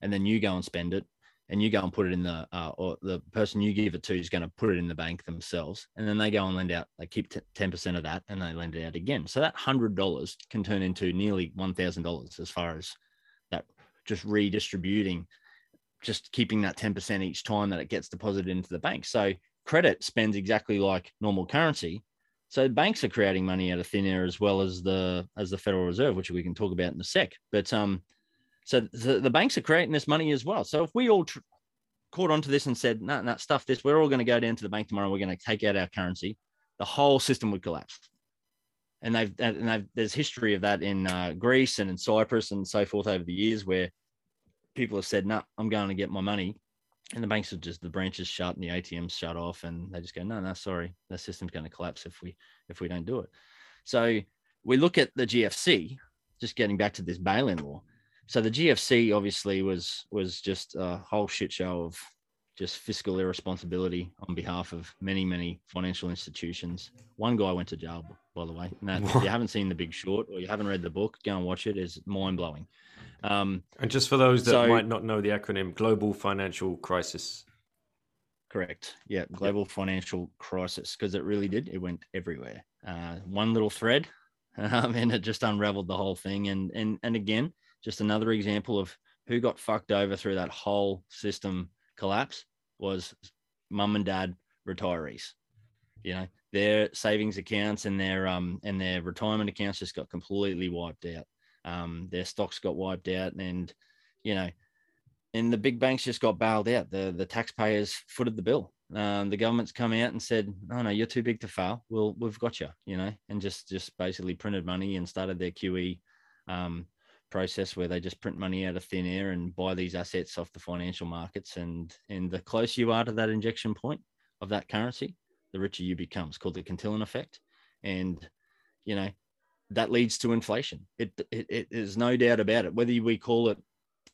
And then you go and spend it. And you go and put it in the, or the person you give it to is going to put it in the bank themselves. And then they go and lend out, they keep 10% of that and they lend it out again. So that $100 can turn into nearly $1,000 as far as that, just redistributing, just keeping that 10% each time that it gets deposited into the bank. So credit spends exactly like normal currency. So banks are creating money out of thin air as well as the Federal Reserve, which we can talk about in a sec. But, so the banks are creating this money as well. So if we all caught onto this and said, no, stuff this, we're all going to go down to the bank tomorrow, we're going to take out our currency, the whole system would collapse. And there's history of that in Greece and in Cyprus and so forth over the years, where people have said, no, I'm going to get my money. And the banks are just, the branches shut and the ATMs shut off. And they just go, no, sorry, that system's going to collapse if we don't do it. So we look at the GFC, just getting back to this bail-in law. So the GFC obviously was just a whole shit show of just fiscal irresponsibility on behalf of many, many financial institutions. One guy went to jail, by the way. Now, if you haven't seen The Big Short or you haven't read the book, go and watch it. It's mind-blowing. And just for those that might not know the acronym, Global Financial Crisis. Correct. Yeah, Global Financial Crisis, because it really did. It went everywhere. One little thread, and it just unraveled the whole thing. And again, just another example of who got fucked over through that whole system collapse was mum and dad retirees. You know, their savings accounts and their retirement accounts just got completely wiped out. Their stocks got wiped out, and you know, and the big banks just got bailed out. The taxpayers footed the bill. The government's come out and said, "Oh no, you're too big to fail. Well, we've got you." You know, and just basically printed money and started their QE. Process where they just print money out of thin air and buy these assets off the financial markets, and the closer you are to that injection point of that currency, the richer you become. It's called the Cantillon effect, and you know that leads to inflation. It is no doubt about it. Whether we call it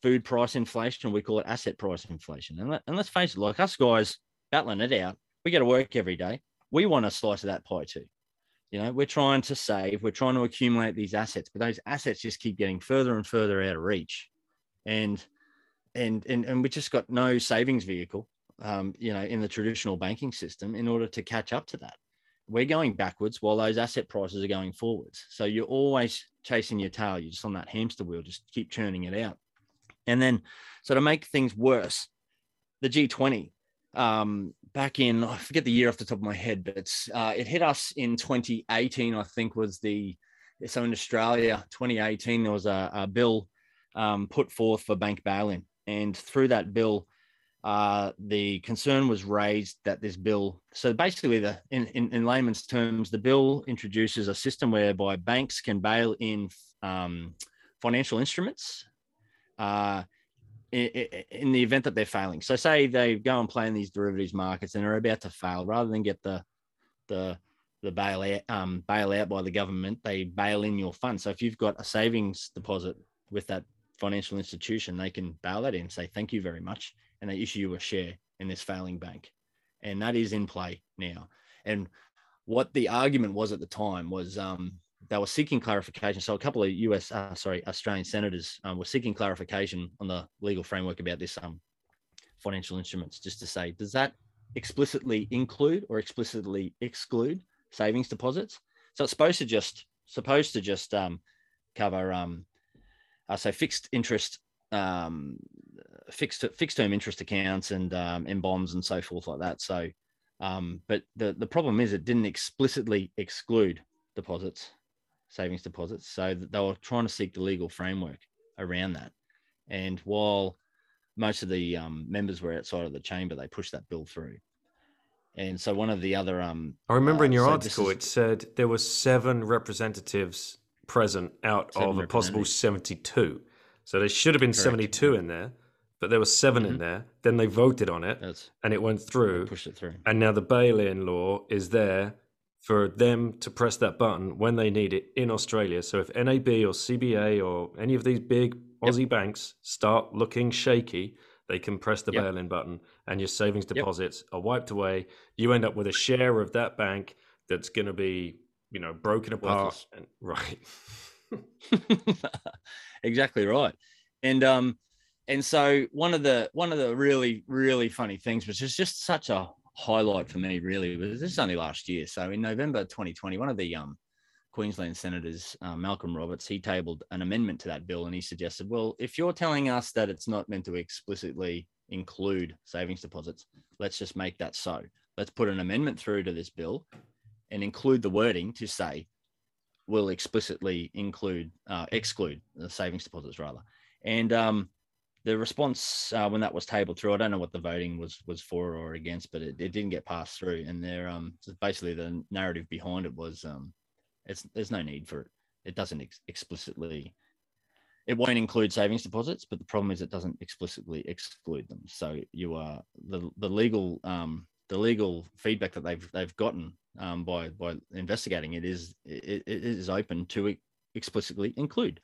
food price inflation or we call it asset price inflation, and let's face it, like us guys battling it out, we go to work every day. We want a slice of that pie too. You know, we're trying to save, we're trying to accumulate these assets, but those assets just keep getting further and further out of reach. And we just got no savings vehicle in the traditional banking system in order to catch up to that. We're going backwards while those asset prices are going forwards. So you're always chasing your tail. You're just on that hamster wheel, just keep churning it out. And then, so to make things worse, the G20, back in, I forget the year off the top of my head, but it's, it hit us in 2018, I think was the, so in Australia, 2018, there was a bill put forth for bank bail-in. And through that bill, the concern was raised that this bill, so basically in layman's terms, the bill introduces a system whereby banks can bail in financial instruments in the event that they're failing. So say they go and play in these derivatives markets and are about to fail, rather than get the bailout, bailout by the government, they bail in your fund. So if you've got a savings deposit with that financial institution, they can bail that in, say, thank you very much. And they issue you a share in this failing bank. And that is in play now. And what the argument was at the time was they were seeking clarification. So a couple of Australian senators were seeking clarification on the legal framework about this financial instruments, just to say, does that explicitly include or explicitly exclude savings deposits? So it's supposed to just cover, so fixed interest, fixed term interest accounts and bonds and so forth like that. So, but the problem is it didn't explicitly exclude deposits, savings deposits. So they were trying to seek the legal framework around that. And while most of the members were outside of the chamber, they pushed that bill through. And so one of the other, I remember in your article, it said there were 7 representatives present out of a possible 72. So there should have been 72 in there, but there were 7 in there. Then they voted on it and it went through. Pushed it through. And now the bail-in law is there for them to press that button when they need it in Australia. So if NAB or CBA or any of these big Aussie banks start looking shaky, they can press the bail-in button and your savings deposits are wiped away. You end up with a share of that bank that's going to be, broken apart. And, right. Exactly right. And so one of the really, really funny things, which is just such a highlight for me, really, was this is only last year. So in November 2020, one of the Queensland senators, Malcolm Roberts, he tabled an amendment to that bill and he suggested, well, if you're telling us that it's not meant to explicitly include savings deposits, let's just make that so. Let's put an amendment through to this bill and include the wording to say, will explicitly exclude the savings deposits rather. And the response when that was tabled through, I don't know what the voting was for or against, but it didn't get passed through. And there, basically the narrative behind it was, there's no need for it. It doesn't explicitly, it won't include savings deposits, but the problem is it doesn't explicitly exclude them. So you are the legal feedback that they've gotten by investigating it is open to explicitly include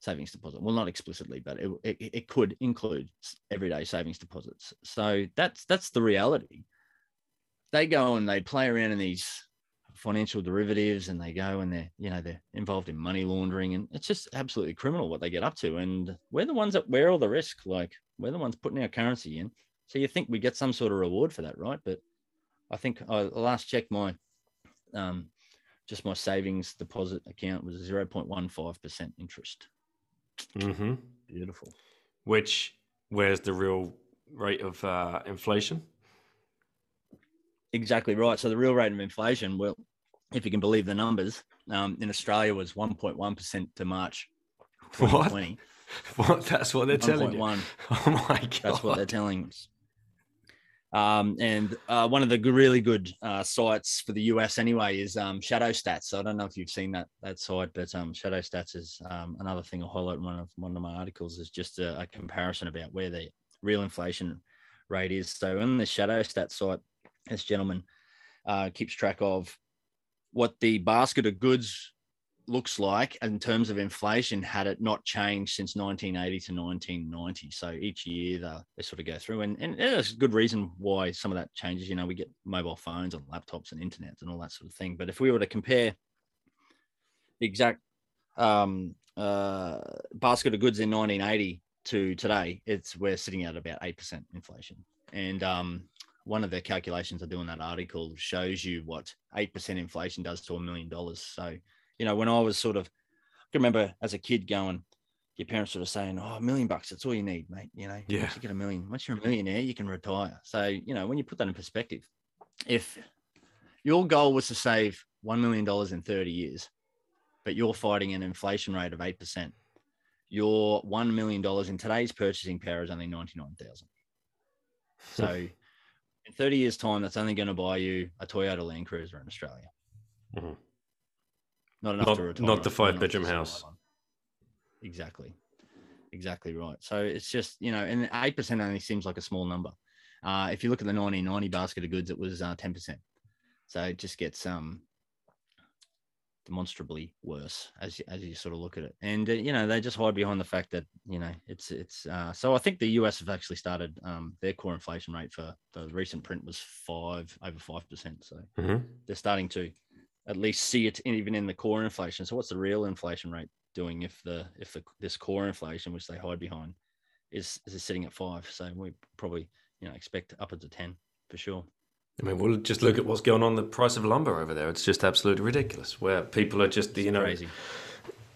savings deposit. Well, not explicitly, but it could include everyday savings deposits. So that's the reality. They go and they play around in these financial derivatives, and they go and they're involved in money laundering, and it's just absolutely criminal what they get up to. And we're the ones that wear all the risk. Like, we're the ones putting our currency in. So you think we get some sort of reward for that, right? But I think I last checked my just my savings deposit account was 0.15% interest. Mm-hmm. Beautiful. Which, where's the real rate of inflation? Exactly right. So the real rate of inflation, well, if you can believe the numbers, in Australia was 1.1% to March 2020. What? What? That's what they're telling you. Oh my God. That's what they're telling us. And one of the really good sites for the US anyway is Shadow Stats. So I don't know if you've seen that site, but Shadow Stats is another thing I highlight in one of my articles, is just a comparison about where the real inflation rate is. So in the Shadow Stats site, this gentleman keeps track of what the basket of goods looks like in terms of inflation had it not changed since 1980 to 1990. So each year they sort of go through, and there's a good reason why some of that changes. We get mobile phones and laptops and internet and all that sort of thing. But if we were to compare the exact basket of goods in 1980 to today, we're sitting at about 8% inflation. And one of the calculations I do in that article shows you what 8% inflation does to $1 million. So, you know, when I was sort of, I can remember as a kid going, your parents sort of saying, oh, $1 million, that's all you need, mate. You know, yeah. Once you get $1 million, once you're a millionaire, you can retire. So, you know, when you put that in perspective, if your goal was to save $1 million in 30 years, but you're fighting an inflation rate of 8%, your $1 million in today's purchasing power is only $99,000. So in 30 years' time, that's only going to buy you a Toyota Land Cruiser in Australia. Mm-hmm. Not enough to retire. Not the five-bedroom house. Exactly right. So it's just, you know, and 8% only seems like a small number. If you look at the 1990 basket of goods, it was 10%. So it just gets demonstrably worse as you sort of look at it. And, you know, they just hide behind the fact that, you know, so I think the US have actually started their core inflation rate for the recent print was over 5%. So they're starting to at least see it even in the core inflation. So what's the real inflation rate doing if this core inflation, which they hide behind, is sitting at 5%? So we probably, you know, expect upwards of 10% for sure. I mean, we'll just look at what's going on, the price of lumber over there. It's just absolutely ridiculous where people are just, you know, crazy.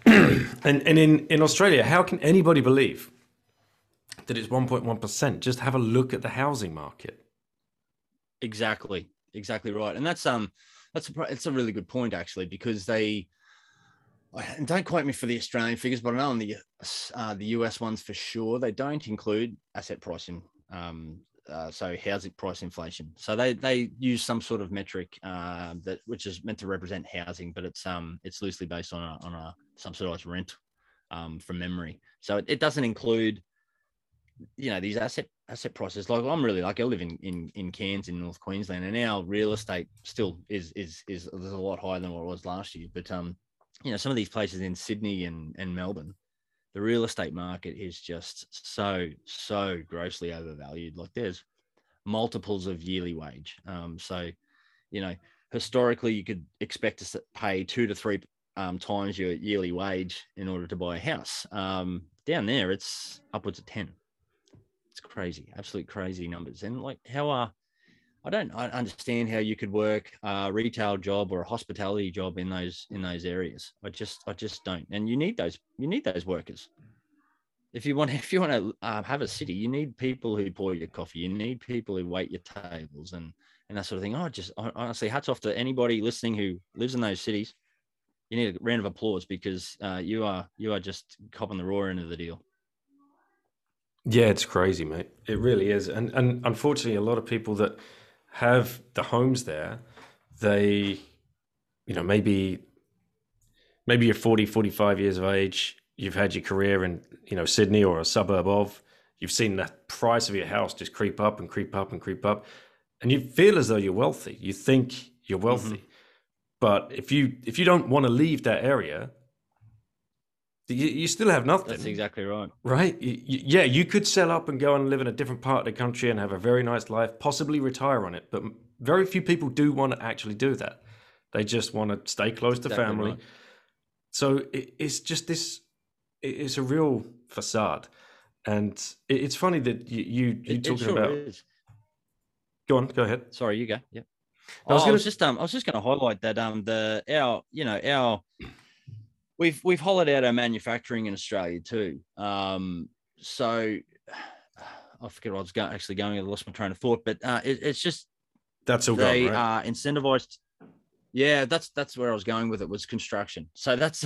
and in Australia, how can anybody believe that it's 1.1%? Just have a look at the housing market. Exactly right. And that's a really good point, actually, because they, and don't quote me for the Australian figures, but I know on the US ones for sure, they don't include asset pricing, so housing price inflation. So they use some sort of metric which is meant to represent housing, but it's loosely based on a subsidized rent from memory. So it doesn't include, you know, these asset prices. Like I live in Cairns in North Queensland, and our real estate still is a lot higher than what it was last year. But you know, some of these places in Sydney and Melbourne, the real estate market is just so grossly overvalued. Like there's multiples of yearly wage. So, you know, historically you could expect to pay 2 to 3 times your yearly wage in order to buy a house. Down there, it's upwards of 10. It's crazy, absolute crazy numbers. And like I understand how you could work a retail job or a hospitality job in those areas. I just don't. And you need those workers. If you want to have a city, you need people who pour your coffee. You need people who wait your tables and that sort of thing. Honestly, hats off to anybody listening who lives in those cities. You need a round of applause because you are just copping the raw end of the deal. Yeah, it's crazy, mate. It really is. And unfortunately, a lot of people that have the homes there, they, you know, maybe you're 40, 45 years of age, you've had your career in, you know, Sydney or a suburb of, you've seen the price of your house just creep up and creep up and creep up, and you feel as though you're wealthy. You think you're wealthy. Mm-hmm. But if you don't want to leave that area, you still have nothing. That's exactly right. Right? Yeah, you could sell up and go and live in a different part of the country and have a very nice life, possibly retire on it. But very few people do want to actually do that. They just want to stay close to family. Right. So it's just this, it's a real facade. And it's funny that you're talking about... Is. Go ahead. Sorry, you go. Yeah. I was just going to highlight that We've hollowed out our manufacturing in Australia too. So I forget where I was going. I lost my train of thought, but it's just that's all they gone, right? Are incentivized. Yeah, that's where I was going with it was construction. So that's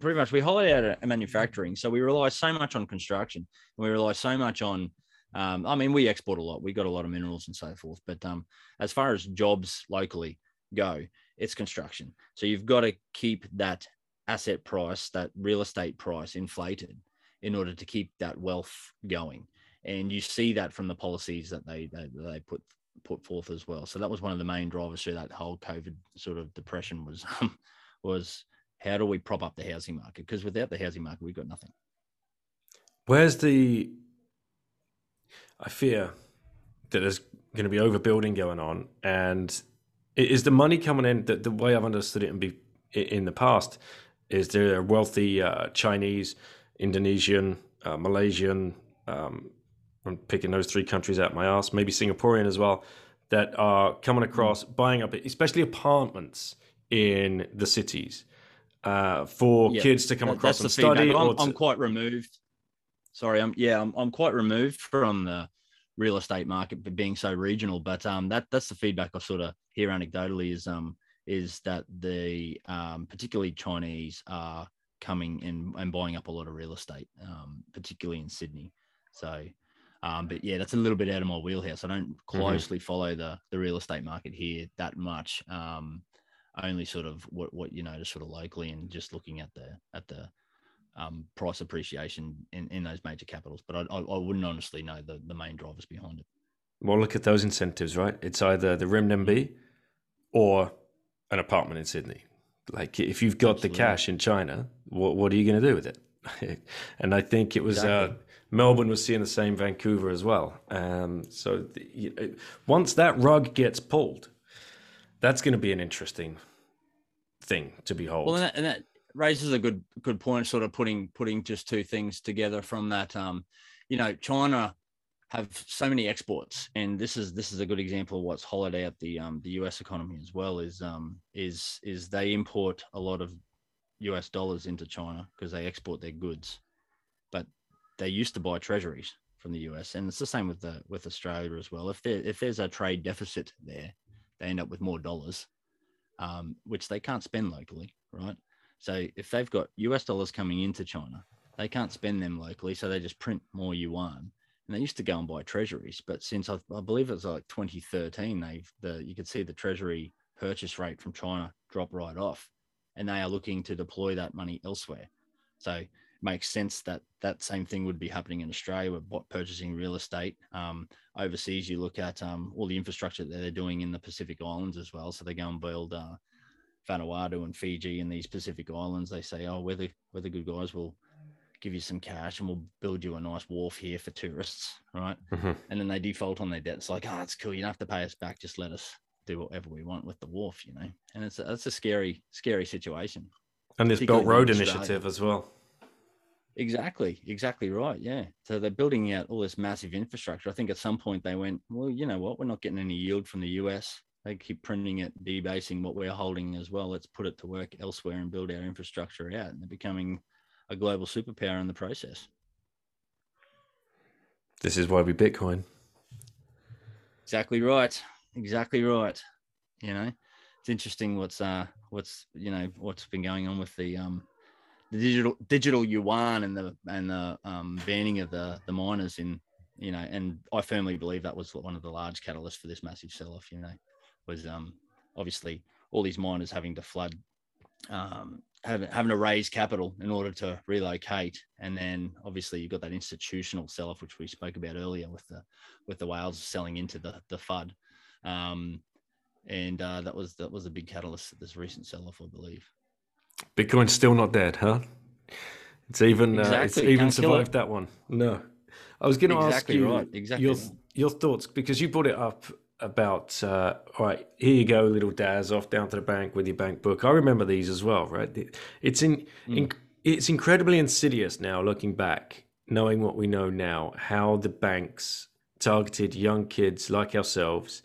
pretty much we hollowed out our manufacturing. So we rely so much on construction, and we rely so much on. I mean, we export a lot. We got a lot of minerals and so forth. But as far as jobs locally go, it's construction. So you've got to keep that asset price, that real estate price inflated in order to keep that wealth going. And you see that from the policies that they put forth as well. So that was one of the main drivers through that whole COVID sort of depression was how do we prop up the housing market? Because without the housing market, we've got nothing. I fear that there's going to be overbuilding going on. And is the money coming in, that the way I've understood it in the past, is there a wealthy Chinese, Indonesian, Malaysian, I'm picking those three countries out my ass, maybe Singaporean as well, that are coming across, buying up, especially apartments in the cities for kids to come across and study. I'm quite removed. Sorry, I'm quite removed from the real estate market for being so regional, but that's the feedback I sort of hear anecdotally is that the particularly Chinese are coming in and buying up a lot of real estate, particularly in Sydney. So, but yeah, that's a little bit out of my wheelhouse. I don't closely follow the real estate market here that much. Only sort of what you notice sort of locally and just looking at the price appreciation in those major capitals. But I wouldn't honestly know the main drivers behind it. Well, look at those incentives, right? It's either the renminbi or an apartment in Sydney. Like if you've got the cash in China, what are you going to do with it? And I think it was Melbourne was seeing the same, Vancouver as well. So once that rug gets pulled, that's going to be an interesting thing to behold. Well, and that raises a good point, sort of putting just two things together from that. China have so many exports, and this is a good example of what's hollowed out the US economy as well, is they import a lot of US dollars into China because they export their goods, but they used to buy treasuries from the US, and it's the same with Australia as well. If there's a trade deficit there, they end up with more dollars, which they can't spend locally, right? So if they've got US dollars coming into China, they can't spend them locally, so they just print more yuan. And they used to go and buy treasuries, but since I believe it was like 2013, you could see the treasury purchase rate from China drop right off, and they are looking to deploy that money elsewhere. So it makes sense that same thing would be happening in Australia with purchasing real estate. Overseas, you look at all the infrastructure that they're doing in the Pacific Islands as well. So they go and build Vanuatu and Fiji and these Pacific Islands. They say, oh, we're the good guys, we'll give you some cash and we'll build you a nice wharf here for tourists, right? Mm-hmm. And then they default on their debt. It's like, oh, that's cool. You don't have to pay us back. Just let us do whatever we want with the wharf, you know? And that's a scary, scary situation. And this Belt Road initiative as well. Exactly right, yeah. So they're building out all this massive infrastructure. I think at some point they went, well, you know what? We're not getting any yield from the US. They keep printing it, debasing what we're holding as well. Let's put it to work elsewhere and build our infrastructure out. And they're becoming a global superpower in the process. This is why we Bitcoin. Exactly right. You know, it's interesting what's been going on with the digital yuan and the banning of the miners in, you know, and I firmly believe that was one of the large catalysts for this massive sell-off, you know, was obviously all these miners having to flood, having to raise capital in order to relocate. And then obviously you've got that institutional sell-off, which we spoke about earlier with the whales selling into the FUD. That was a big catalyst of this recent sell-off, I believe. Bitcoin's still not dead, huh? It's even, it's even survived that one. No, I was going to ask you your thoughts, because you brought it up about, all right, here you go, little Daz, off down to the bank with your bank book. I remember these as well, right? It's incredibly insidious now, looking back, knowing what we know now, how the banks targeted young kids like ourselves,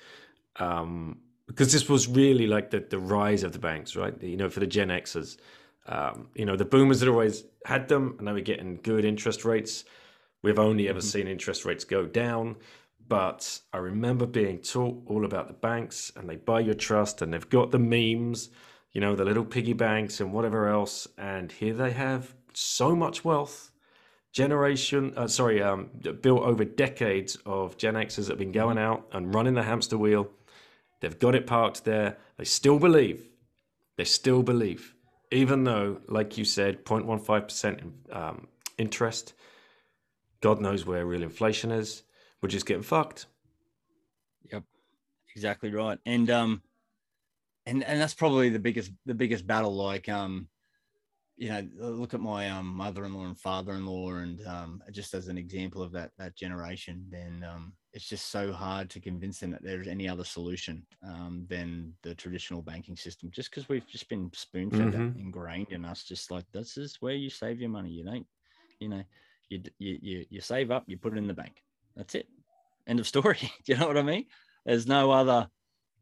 because this was really like the rise of the banks, right? You know, for the Gen Xers, the boomers that always had them, and they were getting good interest rates. We've only ever seen interest rates go down. But I remember being taught all about the banks, and they buy your trust, and they've got the memes, you know, the little piggy banks and whatever else. And here they have so much wealth built over decades of Gen Xers that have been going out and running the hamster wheel. They've got it parked there. They still believe, even though, like you said, 0.15% interest, God knows where real inflation is. We're just getting fucked. Yep, exactly right. And and that's probably the biggest battle. Like look at my mother-in-law and father-in-law, and just as an example of that generation. Then it's just so hard to convince them that there's any other solution than the traditional banking system, just because we've just been spoon-fed that, ingrained in us. Just like, this is where you save your money. You don't, you know, you save up, you put it in the bank. That's it. End of story. Do you know what I mean? There's no other,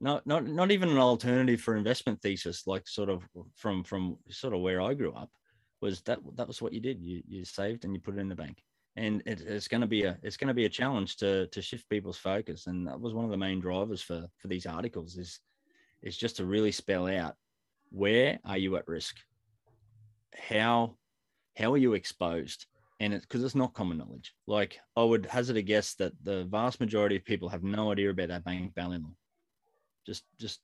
not even an alternative for investment thesis, like sort of from sort of where I grew up, was that was what you did. You saved and you put it in the bank. And it's going to be a challenge to shift people's focus. And that was one of the main drivers for these articles is just to really spell out, where are you at risk? How are you exposed? And it's because it's not common knowledge. Like, I would hazard a guess that the vast majority of people have no idea about our bank balance law. Just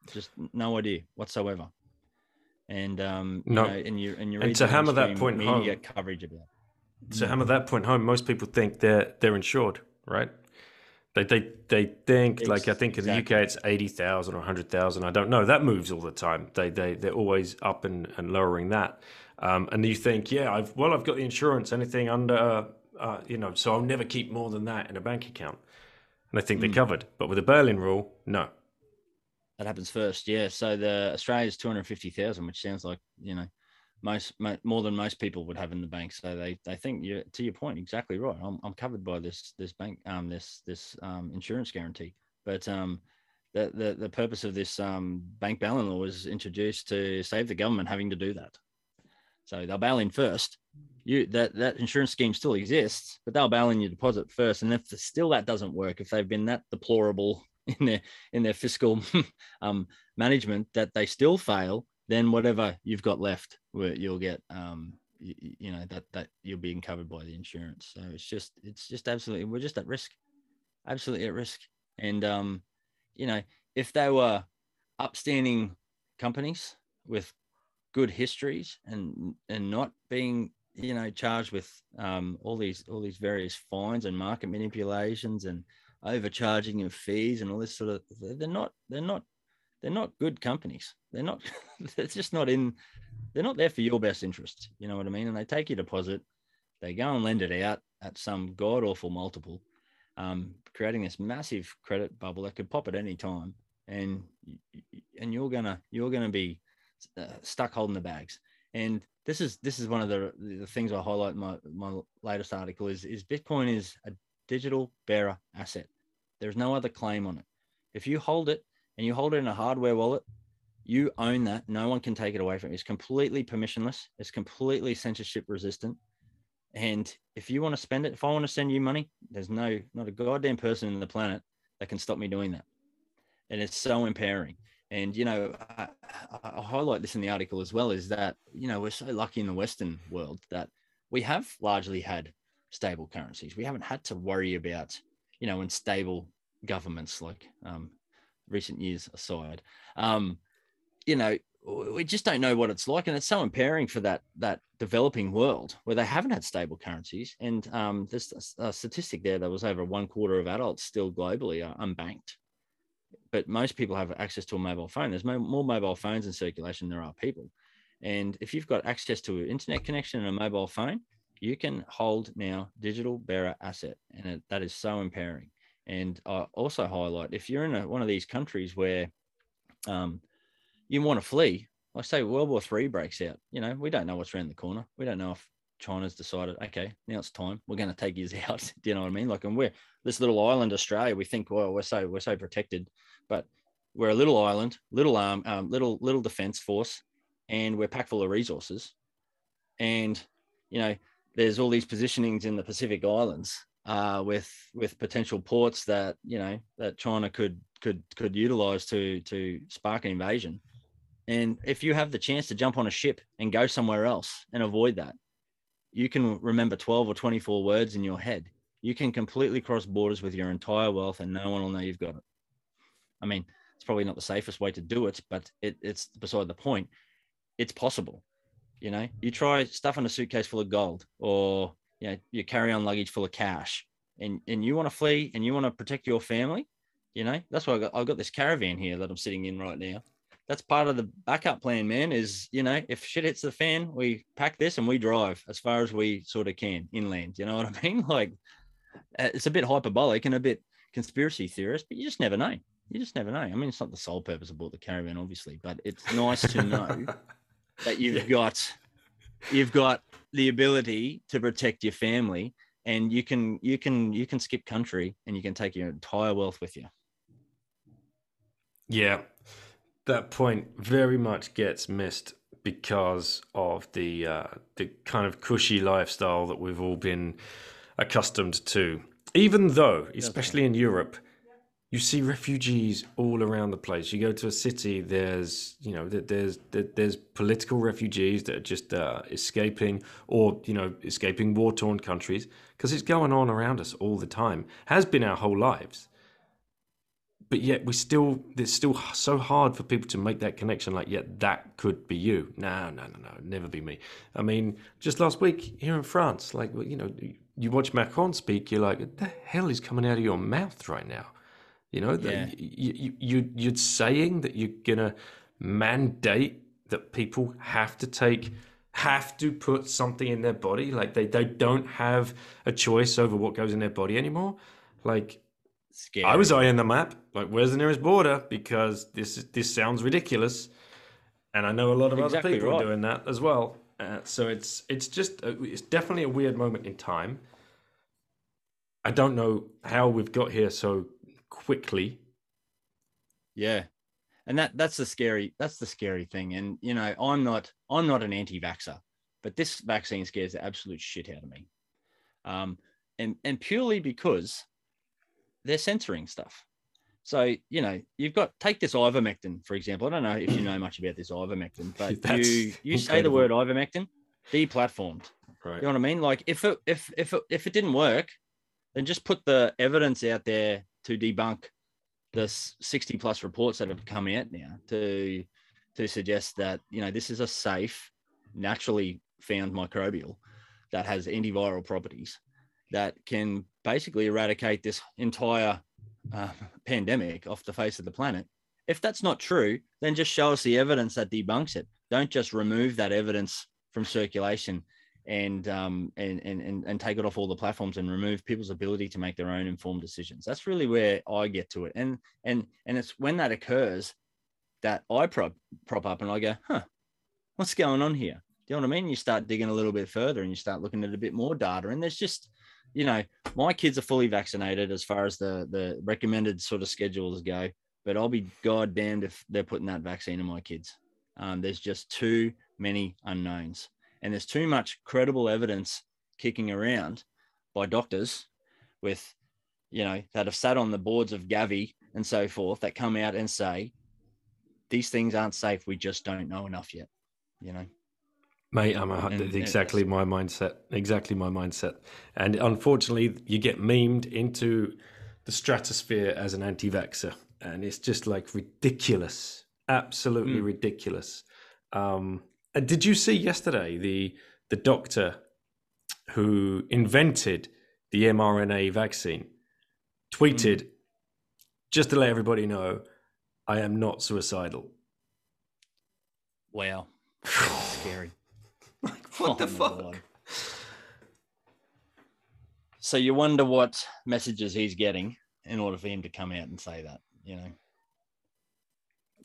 no idea whatsoever. And hammer that point home, most people think they're insured, right? They think, like, I think in the UK it's 80,000 or 100,000. I don't know. That moves all the time. They're always up and lowering that. And you think, yeah, I've got the insurance, anything under, so I'll never keep more than that in a bank account. And I think they're covered. But with the Berlin rule, no. That happens first, yeah. So the Australia's 250,000, which sounds like, more than most people would have in the bank. So they think, you, to your point, exactly right. I'm covered by this bank, this insurance guarantee. But the purpose of this bank bail-in law was introduced to save the government having to do that. So they'll bail in first. That insurance scheme still exists, but they'll bail in your deposit first. And if still that doesn't work, if they've been that deplorable in their fiscal management that they still fail, then whatever you've got left, you'll get that you'll be covered by the insurance. So it's just absolutely, we're just at risk, absolutely at risk. And if they were upstanding companies with good histories and not being charged with all these various fines and market manipulations and overcharging of fees and all this sort of, they're not good companies. They're not there for your best interest. You know what I mean? And they take your deposit, they go and lend it out at some god awful multiple, creating this massive credit bubble that could pop at any time, and you're gonna be stuck holding the bags. And this is one of the things I highlight in my latest article is Bitcoin is a digital bearer asset. There's no other claim on it. If you hold it and you hold it in a hardware wallet, you own that. No one can take it away from you. It's completely permissionless. It's completely censorship resistant. And if you want to spend it, if I want to send you money, there's not a goddamn person on the planet that can stop me doing that. And it's so empowering. And, I highlight this in the article as well, is that, we're so lucky in the Western world that we have largely had stable currencies. We haven't had to worry about, unstable governments, like recent years aside. We just don't know what it's like. And it's so empowering for that developing world where they haven't had stable currencies. And there's a statistic there was over one quarter of adults still globally are unbanked. But most people have access to a mobile phone. There's more mobile phones in circulation than there are people. And if you've got access to an internet connection and a mobile phone, you can hold now digital bearer asset. And that is so empowering. And I also highlight, if you're in one of these countries where you want to flee, like say World War III breaks out, we don't know what's around the corner. We don't know if China's decided, okay, now it's time, we're going to take you out. Do you know what I mean? Like, and we're this little island, Australia, we think, well, we're so protected, but we're a little island, little arm, little defense force, and we're packed full of resources. And, there's all these positionings in the Pacific Islands with potential ports that, that China could utilize to spark an invasion. And if you have the chance to jump on a ship and go somewhere else and avoid that, you can remember 12 or 24 words in your head. You can completely cross borders with your entire wealth and no one will know you've got it. I mean, it's probably not the safest way to do it, but it's beside the point. It's possible. You try stuffing a suitcase full of gold or your carry-on luggage full of cash and you want to flee and you want to protect your family. That's why I've got this caravan here that I'm sitting in right now. That's part of the backup plan, man, is, if shit hits the fan, we pack this and we drive as far as we sort of can inland. You know what I mean? Like, it's a bit hyperbolic and a bit conspiracy theorist, but you just never know. I mean, it's not the sole purpose of bought the caravan, obviously, but it's nice to know that you've got the ability to protect your family and you can skip country and you can take your entire wealth with you. Yeah, that point very much gets missed because of the kind of cushy lifestyle that we've all been accustomed to. Even though, especially in Europe, you see refugees all around the place. You go to a city, there's political refugees that are just escaping, or escaping war-torn countries, because it's going on around us all the time. Has been our whole lives. But yet it's still so hard for people to make that connection, like, yeah, that could be you. No, never be me. I mean, just last week here in France, like, you watch Macron speak, you're like, what the hell is coming out of your mouth right now? You're saying that you're going to mandate that people have to put something in their body, like they don't have a choice over what goes in their body anymore. Like, scary. I was eyeing the map, like, where's the nearest border? Because this sounds ridiculous, and I know a lot of other people are doing that as well. So it's definitely a weird moment in time. I don't know how we've got here so quickly. Yeah, and that's the scary thing. And I'm not an anti-vaxxer, but this vaccine scares the absolute shit out of me. And purely because they're censoring stuff. So, you've got, take this ivermectin, for example. I don't know if you know much about this ivermectin, but you say the word ivermectin, deplatformed. Right. You know what I mean? Like, if it didn't work, then just put the evidence out there to debunk the 60 plus reports that have come out now to suggest that, this is a safe, naturally found microbial that has antiviral properties that can basically eradicate this entire pandemic off the face of the planet. If that's not true, then just show us the evidence that debunks it. Don't just remove that evidence from circulation and take it off all the platforms and remove people's ability to make their own informed decisions. That's really where I get to it. And it's when that occurs that I prop up and I go, huh, what's going on here? Do you know what I mean? You start digging a little bit further and you start looking at a bit more data, and there's just, my kids are fully vaccinated as far as the recommended sort of schedules go, but I'll be goddamned if they're putting that vaccine in my kids. There's just too many unknowns, and there's too much credible evidence kicking around by doctors with, that have sat on the boards of GAVI and so forth, that come out and say, these things aren't safe. We just don't know enough yet, Mate, Exactly my mindset. And unfortunately, you get memed into the stratosphere as an anti-vaxxer. And it's just like ridiculous, absolutely ridiculous. And did you see yesterday the doctor who invented the mRNA vaccine tweeted, just to let everybody know, I am not suicidal. Wow. That's scary. Like, what the fuck? God. So you wonder what messages he's getting in order for him to come out and say that,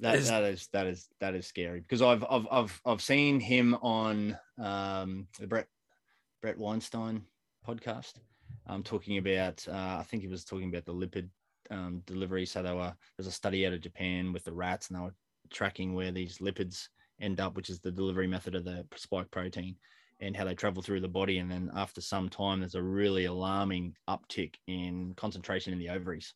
That is scary, because I've seen him on the Brett Weinstein podcast. Talking about I think he was talking about the lipid delivery. So there's a study out of Japan with the rats, and they were tracking where these lipids end up, which is the delivery method of the spike protein, and how they travel through the body. And then after some time, there's a really alarming uptick in concentration in the ovaries,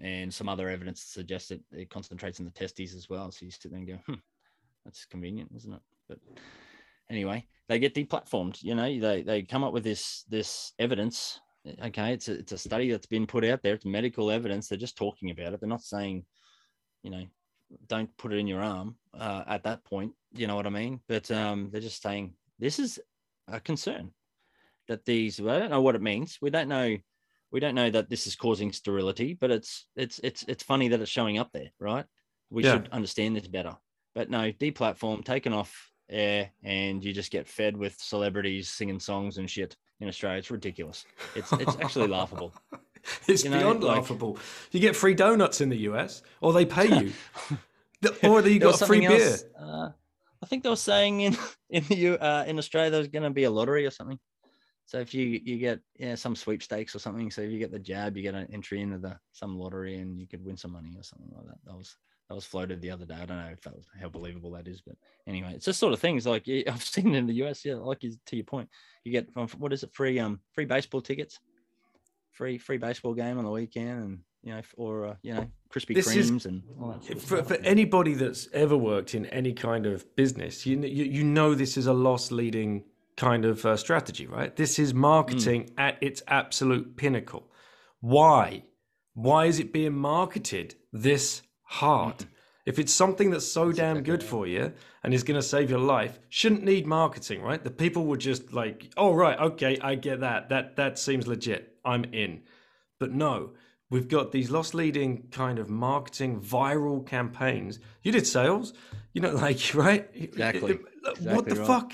and some other evidence suggests that it concentrates in the testes as well. So you sit there and go, that's convenient, isn't it? But anyway, they get deplatformed. They come up with this evidence. Okay, it's a study that's been put out there. It's medical evidence. They're just talking about it. They're not saying, don't put it in your arm at that point. You know what I mean? But they're just saying, this is a concern that I don't know what it means. We don't know that this is causing sterility, but it's funny that it's showing up there, right? We should understand this better. But no, deplatform, taken off air, and you just get fed with celebrities singing songs and shit in Australia. It's ridiculous. It's actually laughable. It's beyond laughable. You get free donuts in the US, or they pay you, or you got free beer. I think they were saying in Australia there was going to be a lottery or something. So if you get some sweepstakes or something, so if you get the jab, you get an entry into some lottery and you could win some money or something like that. That was floated the other day. I don't know if that was, how believable that is, but anyway, it's just sort of things like I've seen in the US. Yeah, like to your point, you get what is it, free baseball tickets, free baseball game on the weekend, and Krispy Kremes and all that. For anybody that's ever worked in any kind of business, this is a loss leading kind of strategy, right? This is marketing at its absolute pinnacle. Why is it being marketed this hard? If it's something that's good for you and is going to save your life, shouldn't need marketing, right? The people were just like, oh, right, okay, I get that seems legit, I'm in. But no, we've got these loss leading kind of marketing viral campaigns. You did sales, right? Exactly. What the fuck?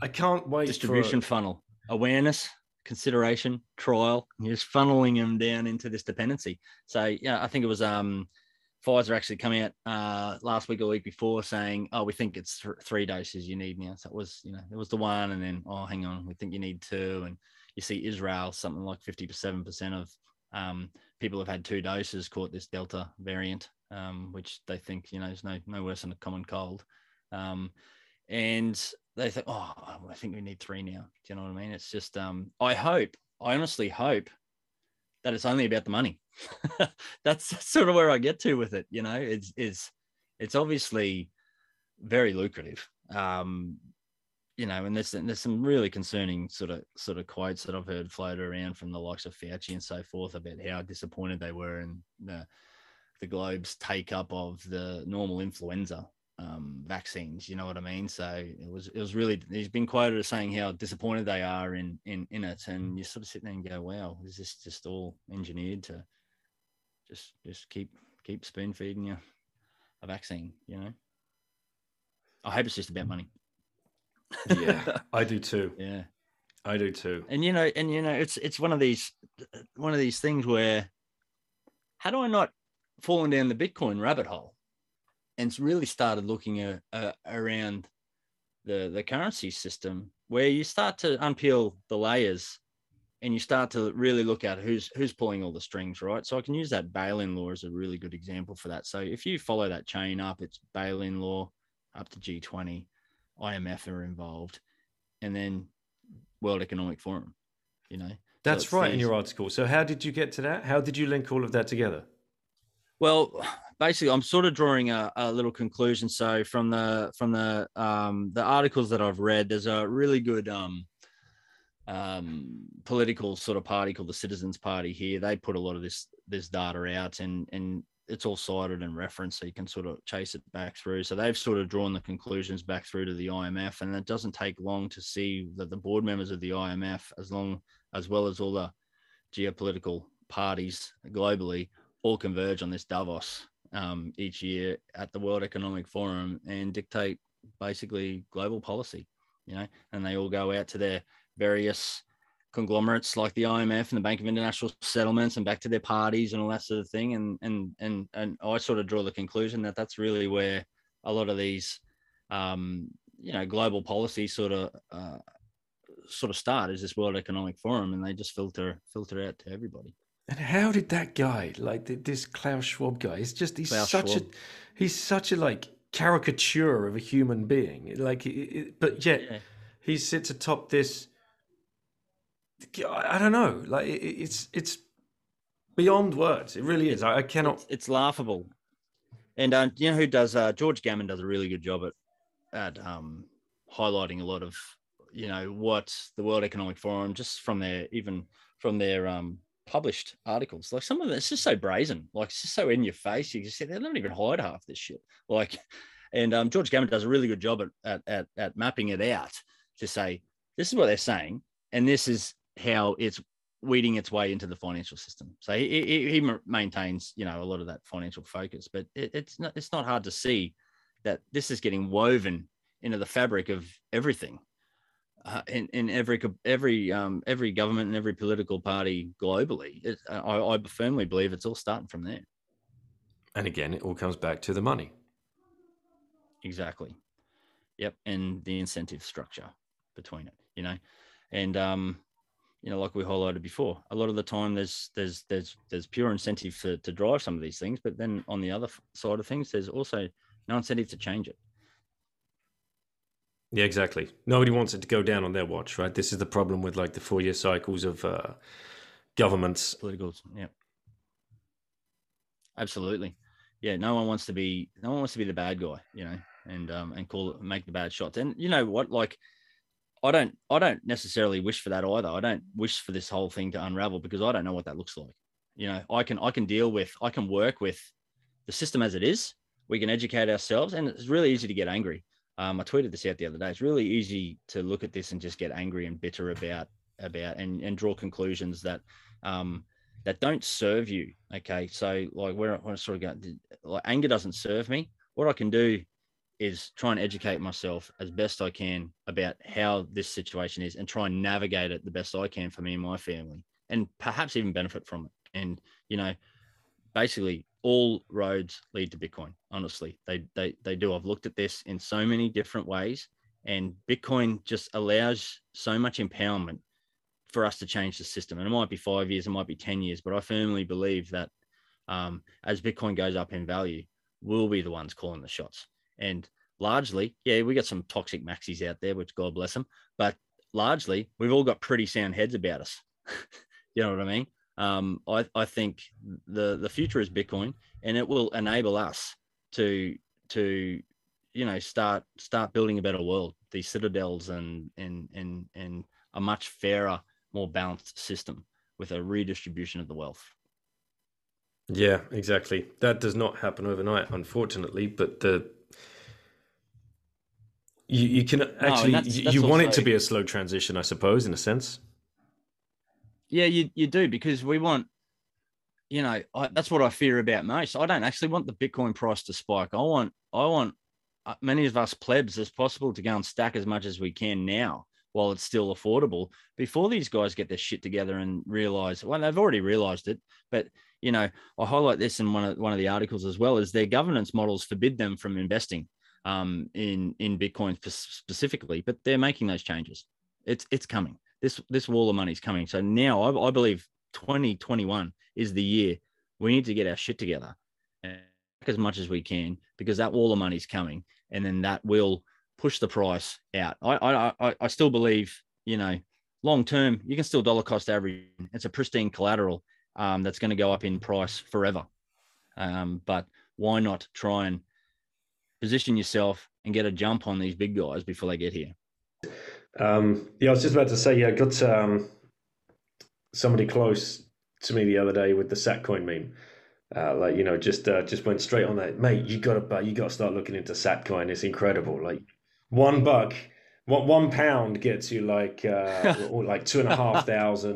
I can't wait. Distribution funnel, awareness, consideration, trial, and you're just funneling them down into this dependency. So yeah, I think it was Pfizer actually come out last week or week before saying, oh, we think it's three doses you need now. So it was, it was the one, and then, oh, hang on, we think you need two. And you see Israel, something like 57% of people have had two doses caught this Delta variant, which they think, is no worse than a common cold. And they think, oh, I think we need three now. Do you know what I mean? It's just, I honestly hope that it's only about the money. That's sort of where I get to with it. It's obviously very lucrative. And there's some really concerning sort of quotes that I've heard floated around from the likes of Fauci and so forth about how disappointed they were in the globe's take up of the normal influenza vaccines. You know what I mean? So it was really, he's been quoted as saying how disappointed they are in it. And you sort of sit there and go, wow, is this just all engineered to just keep spoon feeding you a vaccine? I hope it's just about money. Yeah, I do too. Yeah, I do too. And it's one of these things where, how do I not fallen down the Bitcoin rabbit hole, and really started looking around the currency system, where you start to unpeel the layers, and you start to really look at who's pulling all the strings, right? So I can use that bail-in law as a really good example for that. So if you follow that chain up, it's bail-in law up to G20. IMF are involved, and then World Economic Forum, That's so right in your article. So how did you get to that? How did you link all of that together? Well, basically, I'm sort of drawing a little conclusion. So from the articles that I've read, there's a really good political sort of party called the Citizens Party here. They put a lot of this data out, and it's all cited and referenced, so you can sort of chase it back through. So they've sort of drawn the conclusions back through to the IMF, and it doesn't take long to see that the board members of the IMF, as well as all the geopolitical parties globally, all converge on this Davos each year at the World Economic Forum and dictate basically global policy, and they all go out to their various conglomerates like the IMF and the Bank of International Settlements, and back to their parties and all that sort of thing. And I sort of draw the conclusion that that's really where a lot of these, global policy sort of start, is this World Economic Forum, and they just filter out to everybody. And how did that guy, this Klaus Schwab guy, he's such a caricature of a human being. He sits atop this. I don't know. It's beyond words. It really is. I cannot. It's laughable. And who does? George Gammon does a really good job at highlighting a lot of what the World Economic Forum, just from their published articles. Like, some of it's just so brazen. Like, it's just so in your face. You just sit there, they don't even hide half this shit. And George Gammon does a really good job at mapping it out to say, this is what they're saying, and this is how it's weeding its way into the financial system. So he maintains, a lot of that financial focus, but it's not hard to see that this is getting woven into the fabric of everything in every government and every political party globally. I firmly believe it's all starting from there. And again, it all comes back to the money. Exactly. Yep. And the incentive structure between it, And you know, like we highlighted before, a lot of the time there's pure incentive to drive some of these things, but then on the other side of things, there's also no incentive to change it. Yeah, exactly. Nobody wants it to go down on their watch, right? This is the problem with like the 4-year cycles of governments. Politicals, yeah. Absolutely. Yeah, no one wants to be the bad guy, you know, and make the bad shots. And you know what, like, I don't necessarily wish for that either. I don't wish for this whole thing to unravel because I don't know what that looks like. You know, I can work with the system as it is. We can educate ourselves, and it's really easy to get angry. I tweeted this out the other day. It's really easy to look at this and just get angry and bitter about and draw conclusions that don't serve you. Okay, so like where I sort of go, like anger doesn't serve me. What I can do is try and educate myself as best I can about how this situation is and try and navigate it the best I can for me and my family, and perhaps even benefit from it. And, you know, basically all roads lead to Bitcoin. Honestly, they do. I've looked at this in so many different ways, and Bitcoin just allows so much empowerment for us to change the system. And it might be 5 years, it might be 10 years, but I firmly believe that as Bitcoin goes up in value, we'll be the ones calling the shots. And largely, yeah, we got some toxic maxis out there, which God bless them, but largely we've all got pretty sound heads about us. You know what I mean? I think the future is Bitcoin, and it will enable us to, you know, start building a better world, these citadels and a much fairer, more balanced system with a redistribution of the wealth. Yeah, exactly. That does not happen overnight, unfortunately, but you can actually, that's want it to be a slow transition, I suppose, in a sense. Yeah, you do, because we want, you know, that's what I fear about most. I don't actually want the Bitcoin price to spike. I want many of us plebs as possible to go and stack as much as we can now while it's still affordable, before these guys get their shit together and realize, well, they've already realized it, but, you know, I highlight this in one of the articles as well, is their governance models forbid them from investing in Bitcoin specifically, but they're making those changes. It's coming. This wall of money is coming. So now I believe 2021 is the year we need to get our shit together and as much as we can, because that wall of money is coming, and then that will push the price out. I still believe, you know, long term you can still dollar cost average. It's a pristine collateral that's going to go up in price forever. But why not try and position yourself and get a jump on these big guys before they get here? Yeah, I was just about to say, yeah, I got somebody close to me the other day with the Satcoin meme. Like, you know, just went straight on that. Mate, you got to start looking into Satcoin. It's incredible. Like $1, what £1 gets you like, or like 2,500,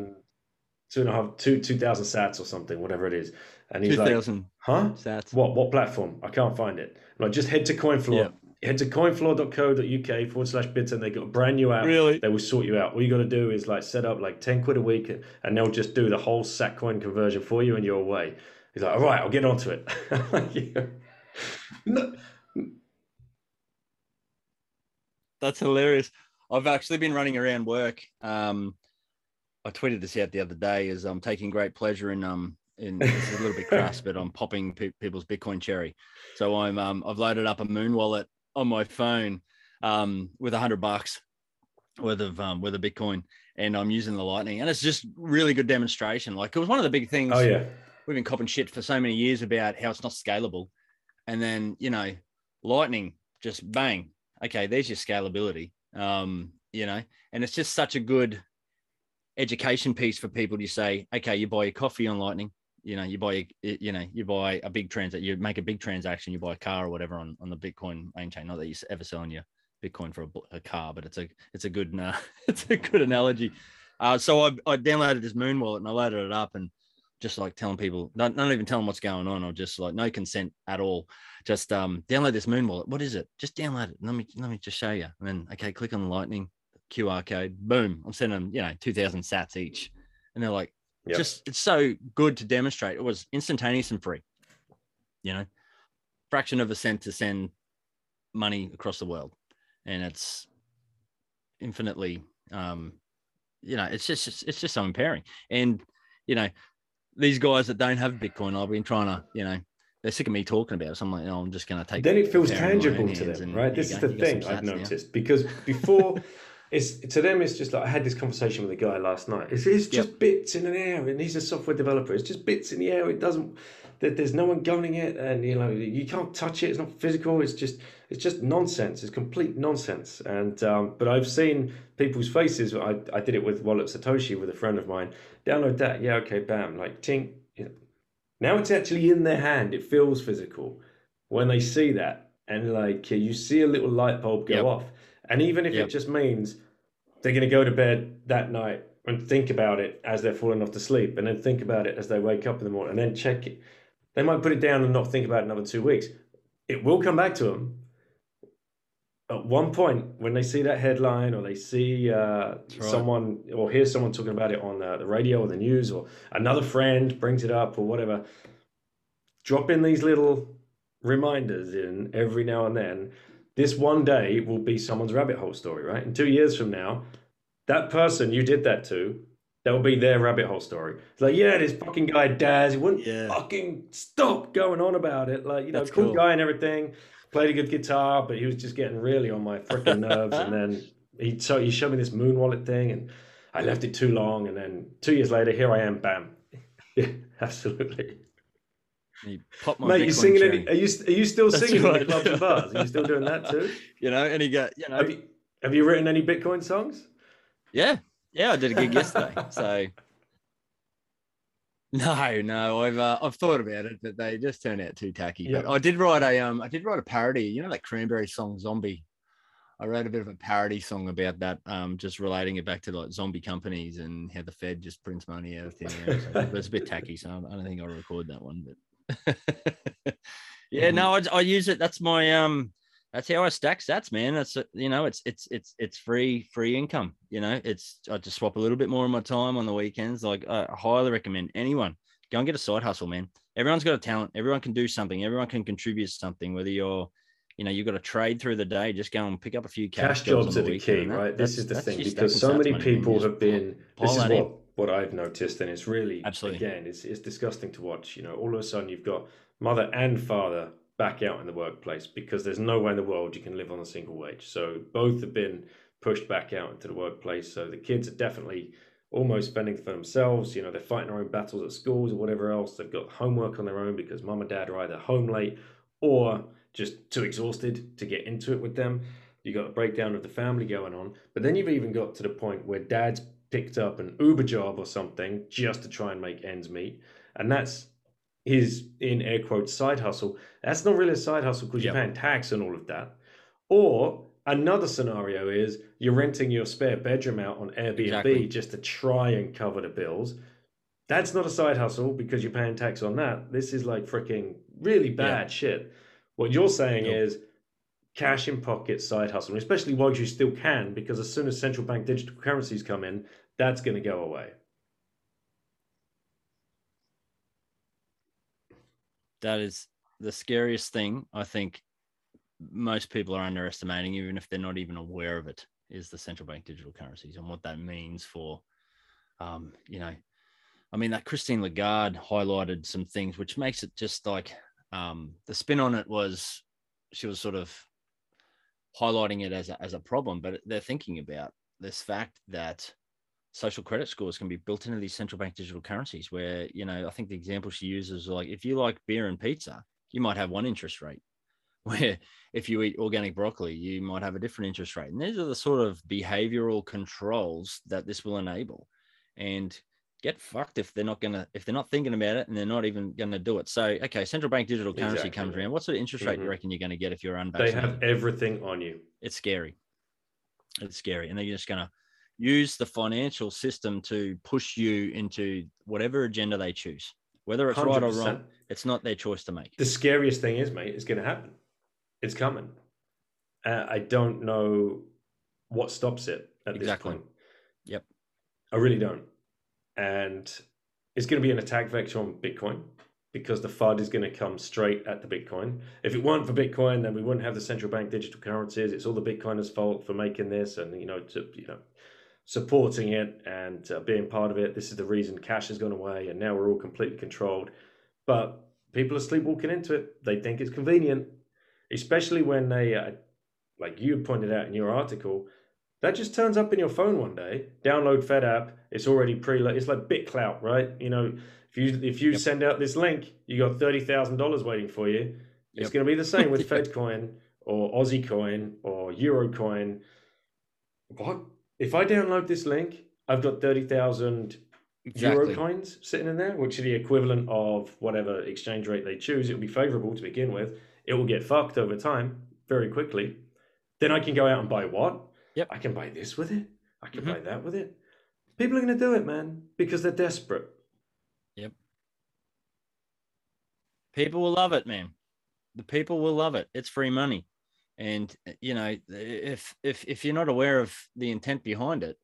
2,000 sats or something, whatever it is. And he's like, huh? Sats. What platform? I can't find it. Like, just head to CoinFloor. Yep. Head to coinfloor.co.uk /bitten. They got a brand new app. Really? They will sort you out. All you got to do is like set up like 10 quid a week, and they'll just do the whole Satcoin conversion for you, and you're away. He's like, all right, I'll get onto it. Yeah. No. That's hilarious. I've actually been running around work. I tweeted this out the other day, as I'm taking great pleasure in it's a little bit crass, but I'm popping people's Bitcoin cherry. So I've loaded up a Moon Wallet on my phone with $100 worth of Bitcoin, and I'm using the Lightning, and it's just really good demonstration. Like, it was one of the big things. Oh yeah, we've been copping shit for so many years about how it's not scalable, and then, you know, Lightning, just bang, okay, there's your scalability. You know, and it's just such a good education piece for people to say, okay, you buy your coffee on Lightning, you know, you buy a big transaction, you make a big transaction, you buy a car or whatever on the Bitcoin main chain. Not that you're ever selling your Bitcoin for a car, but it's a good analogy. So I downloaded this Moon Wallet, and I loaded it up, and just like telling people, not even telling what's going on, or just like no consent at all. Just download this Moon Wallet. What is it? Just download it. Let me just show you. And then, okay, click on the Lightning QR code. Boom. I'm sending them, you know, 2,000 sats each, and they're like, yep. Just, it's so good to demonstrate. It was instantaneous and free, you know, fraction of a cent to send money across the world. And it's infinitely you know, it's just so impairing. And, you know, these guys that don't have Bitcoin, I've been trying to, you know, they're sick of me talking about it. So I'm like, you know, I'm just going to take. Then it feels tangible to them, right? This is the thing I've noticed, because before it's just like, I had this conversation with a guy last night. It's just bits in an air, and he's a software developer. It's just bits in the air. It doesn't, there's no one governing it, and you know, you can't touch it. It's not physical. It's just nonsense. It's complete nonsense. And but I've seen people's faces. I did it with Wallet Satoshi with a friend of mine. Download that. Yeah, okay, bam, like tink. Now it's actually in their hand. It feels physical when they see that, and like you see a little light bulb go off. And even if it just means they're going to go to bed that night and think about it as they're falling off to sleep, and then think about it as they wake up in the morning, and then check it. They might put it down and not think about it another 2 weeks. It will come back to them at one point when they see that headline, or they see someone, or hear someone talking about it on the radio or the news, or another friend brings it up or whatever. Drop in these little reminders in every now and then. This one day will be someone's rabbit hole story, right? And 2 years from now, that person you did that to, that will be their rabbit hole story. It's like, yeah, this fucking guy Daz, he wouldn't fucking stop going on about it. Like, you know, cool guy and everything. Played a good guitar, but he was just getting really on my freaking nerves. And then he showed me this Moon Wallet thing, and I left it too long. And then 2 years later, here I am, bam. Yeah, absolutely. You pop my Mate, you singing? Any, are you still That's singing right. in the clubs and bars? Are you still doing that too? You know, and you know. Have you written any Bitcoin songs? Yeah, I did a gig yesterday. So no, I've thought about it, but they just turned out too tacky. Yeah. But I did write a parody. You know that Cranberry song Zombie? I wrote a bit of a parody song about that, just relating it back to like zombie companies and how the Fed just prints money out of thin air. So, but it's a bit tacky, so I don't think I'll record that one. But I use it. That's my that's how I stack sats, man. That's, you know, it's free income, you know. It's, I just swap a little bit more of my time on the weekends. Like, I highly recommend anyone go and get a side hustle, man. Everyone's got a talent, everyone can do something, everyone can contribute something, whether you're, you know, you've got to trade through the day. Just go and pick up a few cash jobs are the key, right? This is the thing, because so many people have been, this is what I've noticed, and it's really, again, it's disgusting to watch. You know, all of a sudden you've got mother and father back out in the workplace because there's no way in the world you can live on a single wage. So both have been pushed back out into the workplace. So the kids are definitely almost spending for themselves. You know, they're fighting their own battles at schools or whatever else. They've got homework on their own because mum and dad are either home late or just too exhausted to get into it with them. You've got a breakdown of the family going on. But then you've even got to the point where dad's picked up an Uber job or something just to try and make ends meet, and that's his, in air quotes, side hustle. That's not really a side hustle because you're paying tax and all of that. Or another scenario is you're renting your spare bedroom out on Airbnb just to try and cover the bills. That's not a side hustle because you're paying tax on that. This is like freaking really bad shit. What you're saying is cash in pocket side hustle, especially while you still can, because as soon as central bank digital currencies come in, that's going to go away. That is the scariest thing. I think most people are underestimating, even if they're not even aware of it, is the central bank digital currencies and what that means for, you know, I mean, that Christine Lagarde highlighted some things, which makes it just like, the spin on it was, she was sort of highlighting it as a problem, but they're thinking about this fact that social credit scores can be built into these central bank digital currencies where, you know, I think the example she uses, like, if you like beer and pizza, you might have one interest rate, where if you eat organic broccoli, you might have a different interest rate. And these are the sort of behavioral controls that this will enable, and get fucked if they're not thinking about it and they're not even going to do it. So, okay, central bank digital currency comes around. What sort of interest rate do you reckon you're going to get if you're unvaccinated? They have everything on you. It's scary. It's scary. And they're just going to use the financial system to push you into whatever agenda they choose. Whether it's 100%. Right or wrong, it's not their choice to make. The scariest thing is, mate, it's going to happen. It's coming. I don't know what stops it at this point. Yep. I really don't. And it's going to be an attack vector on Bitcoin because the FUD is going to come straight at the Bitcoin. If it weren't for Bitcoin, then we wouldn't have the central bank digital currencies. It's all the Bitcoiners' fault for making this, and you know, supporting it and being part of it. This is the reason cash has gone away and now we're all completely controlled. But people are sleepwalking into it. They think it's convenient, especially when they, like you pointed out in your article, that just turns up in your phone one day. Download Fed app. It's already preloaded. It's like BitClout, right? You know, if you yep. send out this link, you got $30,000 waiting for you. Yep. It's going to be the same with Fed coin or Aussie coin or Euro coin. What? If I download this link, I've got 30,000 Euro coins sitting in there, which are the equivalent of whatever exchange rate they choose. It'll be favorable to begin with. It will get fucked over time very quickly. Then I can go out and buy what? Yep. I can buy this with it. I can buy that with it. People are going to do it, man, because they're desperate. Yep. People will love it, man. The people will love it. It's free money. And, you know, if you're not aware of the intent behind it,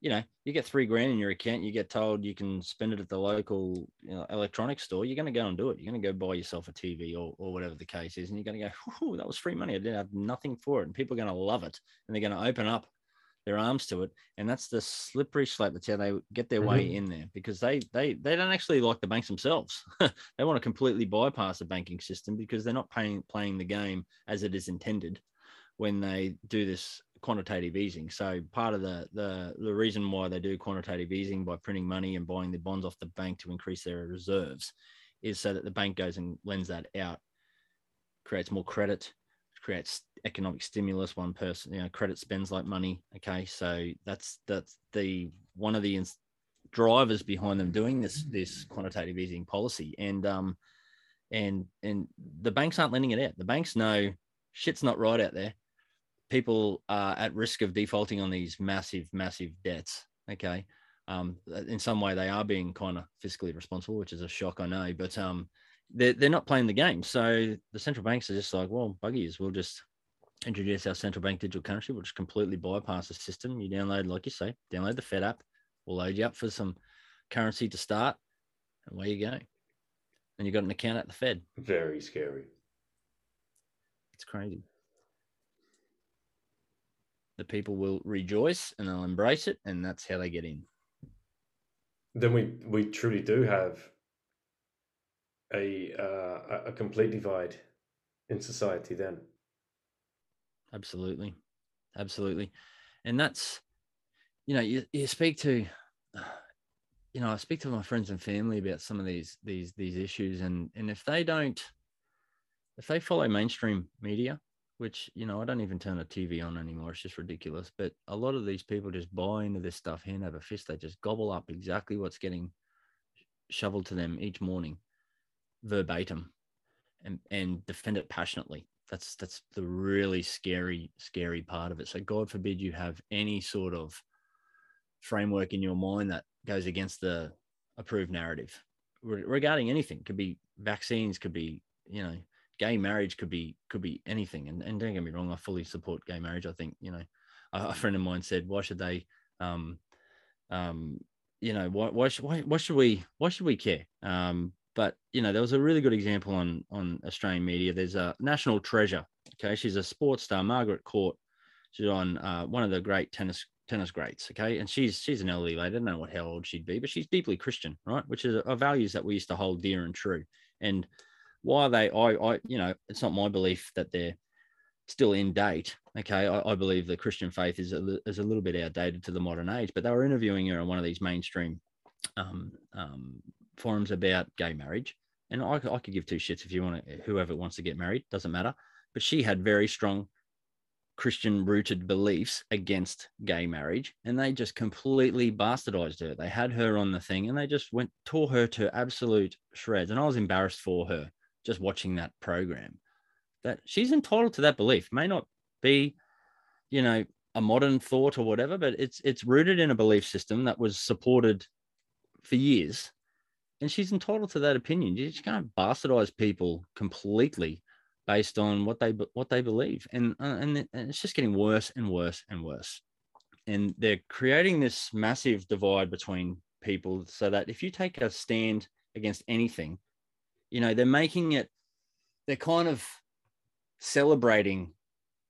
you know, you get $3,000 in your account, you get told you can spend it at the local electronics store, you're going to go and do it. You're going to go buy yourself a TV or whatever the case is. And you're going to go, oh, that was free money. I didn't have nothing for it. And people are going to love it. And they're going to open up their arms to it. And that's the slippery slope. That's how they get their way in there, because they don't actually like the banks themselves. They want to completely bypass the banking system because they're not playing the game as it is intended when they do this quantitative easing. So part of the reason why they do quantitative easing by printing money and buying the bonds off the bank to increase their reserves is so that the bank goes and lends that out, creates more credit, creates economic stimulus. One person, you know, credit spends like money. Okay, so that's the one of the drivers behind them doing this quantitative easing policy. And and the banks aren't lending it out. The banks know shit's not right out there. People are at risk of defaulting on these massive debts. Okay, in some way they are being kind of fiscally responsible, which is a shock, I know, but they're not playing the game. So the central banks are just like, well, buggies, we'll just introduce our central bank digital currency, which completely bypass the system. You download, like you say, download the Fed app. We'll load you up for some currency to start, and away you go. And you got an account at the Fed. Very scary. It's crazy. The people will rejoice and they'll embrace it, and that's how they get in. Then we truly do have a complete divide in society then. Absolutely. And that's, you know, you speak to, you know, I speak to my friends and family about some of these issues, and if they follow mainstream media, which, you know, I don't even turn the TV on anymore. It's just ridiculous. But a lot of these people just buy into this stuff hand over fist. They just gobble up exactly what's getting shoveled to them each morning, verbatim, and defend it passionately. That's the really scary part of it. So God forbid you have any sort of framework in your mind that goes against the approved narrative regarding anything. Could be vaccines, could be, you know, gay marriage, could be anything. And don't get me wrong, I fully support gay marriage. I think, you know, a friend of mine said, why should they, you know, why should we care? But, you know, there was a really good example on Australian media. There's a national treasure. Okay, she's a sports star, Margaret Court. She's on one of the great tennis greats. Okay, and she's an elderly lady. I don't know what how old she'd be, but she's deeply Christian, right? Which is our values that we used to hold dear and true. And why they, I you know, it's not my belief that they're still in date. Okay, I believe the Christian faith is a little bit outdated to the modern age. But they were interviewing her on one of these mainstream forums about gay marriage, and I could give two shits if you want to, whoever wants to get married, doesn't matter. But she had very strong Christian rooted beliefs against gay marriage, and they just completely bastardized her. They had her on the thing and they just tore her to absolute shreds, and I was embarrassed for her just watching that program. That she's entitled to that belief. May not be, you know, a modern thought or whatever, but it's rooted in a belief system that was supported for years. And she's entitled to that opinion. You just can't bastardize people completely based on what they believe. And it's just getting worse and worse and worse. And they're creating this massive divide between people so that if you take a stand against anything, you know, they're making it, they're kind of celebrating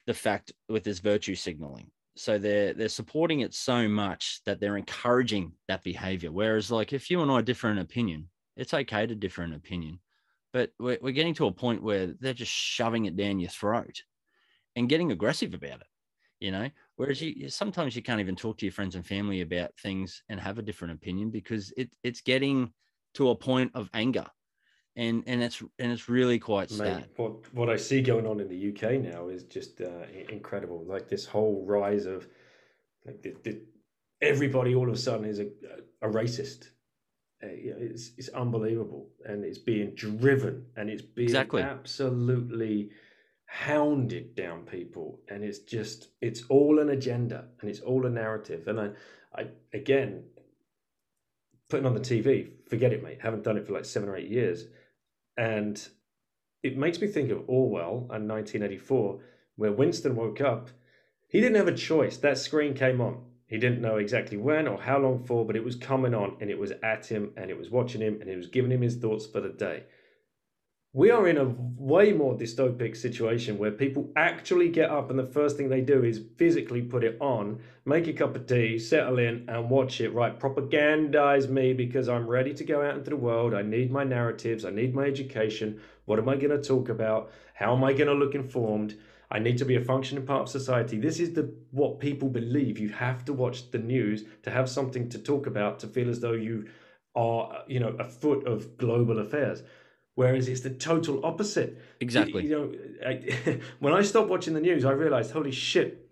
the fact with this virtue signaling. So they're supporting it so much that they're encouraging that behavior. Whereas like if you and I differ in opinion, it's okay to differ in opinion, but we're getting to a point where they're just shoving it down your throat and getting aggressive about it, you know, whereas sometimes you can't even talk to your friends and family about things and have a different opinion because it's getting to a point of anger. And it's really quite sad. What I see going on in the UK now is just incredible. Like this whole rise of like everybody all of a sudden is a racist. You know, it's unbelievable, and it's being driven, and it's being absolutely hounded down people, and it's all an agenda, and it's all a narrative. And I again, putting on the TV, forget it, mate. Haven't done it for like 7 or 8 years. And it makes me think of Orwell and 1984, where Winston woke up. He didn't have a choice. That screen came on. He didn't know exactly when or how long for, but it was coming on, and it was at him, and it was watching him, and it was giving him his thoughts for the day. We are in a way more dystopic situation where people actually get up and the first thing they do is physically put it on, make a cup of tea, settle in and watch it. Right, propagandize me because I'm ready to go out into the world. I need my narratives. I need my education. What am I going to talk about? How am I going to look informed? I need to be a functioning part of society. This is what people believe. You have to watch the news to have something to talk about, to feel as though you are, you know, afoot of global affairs. Whereas it's the total opposite. Exactly. You know, when I stopped watching the news, I realized, holy shit,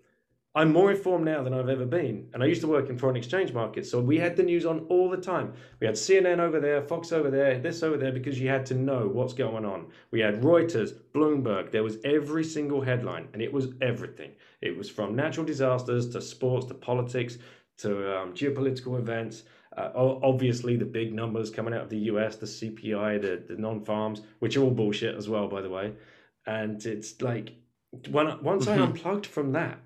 I'm more informed now than I've ever been. And I used to work in foreign exchange markets, so we had the news on all the time. We had CNN over there, Fox over there, this over there, because you had to know what's going on. We had Reuters, Bloomberg. There was every single headline, and it was everything. It was from natural disasters to sports to politics to geopolitical events. Obviously, the big numbers coming out of the US, the CPI, the non-farms, which are all bullshit as well, by the way. And it's like, once I unplugged from that,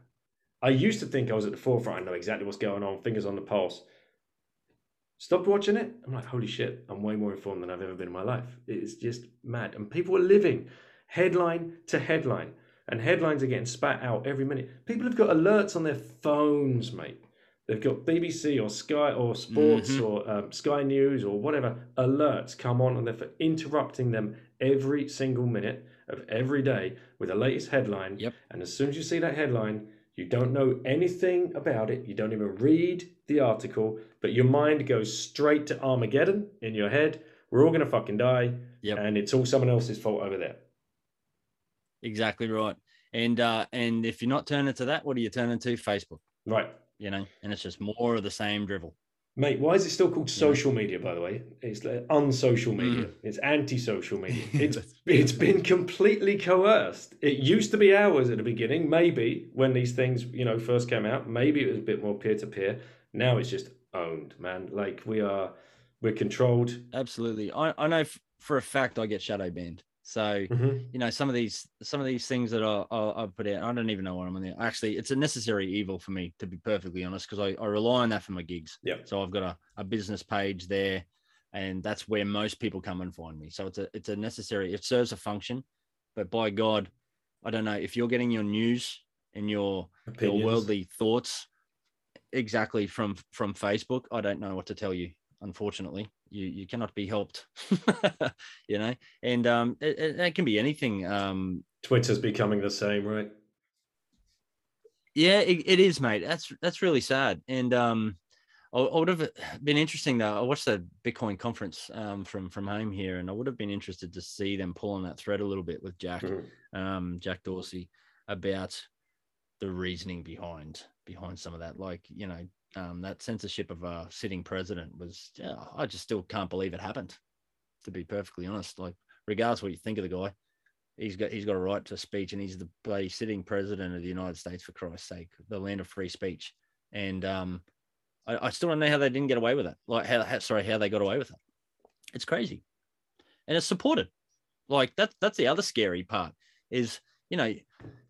I used to think I was at the forefront. I know exactly what's going on, fingers on the pulse. Stopped watching it. I'm like, holy shit, I'm way more informed than I've ever been in my life. It's just mad. And people are living headline to headline. And headlines are getting spat out every minute. People have got alerts on their phones, mate. They've got BBC or Sky or Sports or Sky News or whatever alerts come on, and they're for interrupting them every single minute of every day with the latest headline. Yep. And as soon as you see that headline, you don't know anything about it. You don't even read the article, but your mind goes straight to Armageddon in your head. We're all going to fucking die. Yep. And it's all someone else's fault over there. Exactly right. And if you're not turning to that, what are you turning to? Facebook. Right. You know, and it's just more of the same drivel. Mate, why is it still called social media, by the way? It's like unsocial media. It's anti-social media. It's been completely coerced. It used to be ours at the beginning, maybe, when these things, you know, first came out. Maybe it was a bit more peer-to-peer. Now it's just owned, man. Like, we're controlled. Absolutely. I know for a fact I get shadow banned. So, you know, some of these things that I put out, I don't even know what I'm on there. Actually, it's a necessary evil for me, to be perfectly honest, because I rely on that for my gigs. Yeah. So I've got a business page there, and that's where most people come and find me. So it's a necessary, it serves a function, but by God, I don't know if you're getting your news and your worldly thoughts exactly from Facebook. I don't know what to tell you. Unfortunately, you cannot be helped, you know, and it can be anything. Twitter's becoming the same, right? Yeah, it is, mate. That's really sad. And I would have been interesting though. I watched the Bitcoin conference from home here, and I would have been interested to see them pull on that thread a little bit with Jack Dorsey about the reasoning behind some of that, like, you know. That censorship of a sitting president was, I just still can't believe it happened, to be perfectly honest. Like, regardless of what you think of the guy, he's got a right to speech, and he's the bloody sitting president of the United States, for Christ's sake, the land of free speech. And I still don't know how they didn't get away with it. Like, how they got away with it. It's crazy. And it's supported. Like, that's the other scary part is, you know,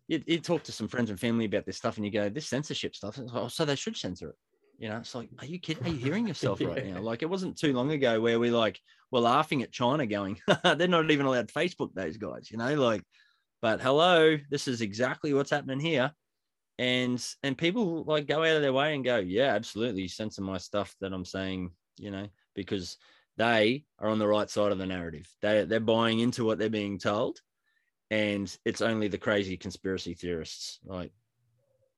you talk to some friends and family about this stuff, and you go, this censorship stuff, oh, so they should censor it. You know, it's like, are you kidding? Are you hearing yourself right now? Like, it wasn't too long ago where we were laughing at China going, they're not even allowed Facebook, those guys, you know, like, but hello, this is exactly what's happening here. And people like go out of their way and go, yeah, absolutely, censor my stuff that I'm saying, you know, because they are on the right side of the narrative. They're buying into what they're being told, and it's only the crazy conspiracy theorists. Like,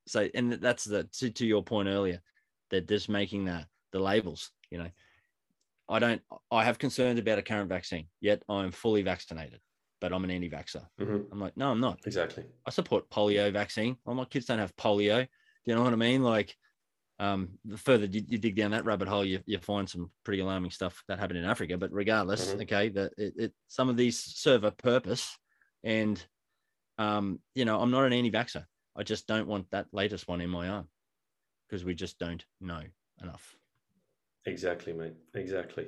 so, and that's to your point earlier, that just making the labels, you know, I have concerns about a current vaccine, yet I'm fully vaccinated, but I'm an anti-vaxxer. Mm-hmm. I'm like, no, I'm not. Exactly. I support polio vaccine. Well, my kids don't have polio. You know what I mean? Like, the further you dig down that rabbit hole, you find some pretty alarming stuff that happened in Africa. But regardless, mm-hmm. Okay, some of these serve a purpose, and you know, I'm not an anti-vaxxer. I just don't want that latest one in my arm because we just don't know enough. Exactly, mate. Exactly.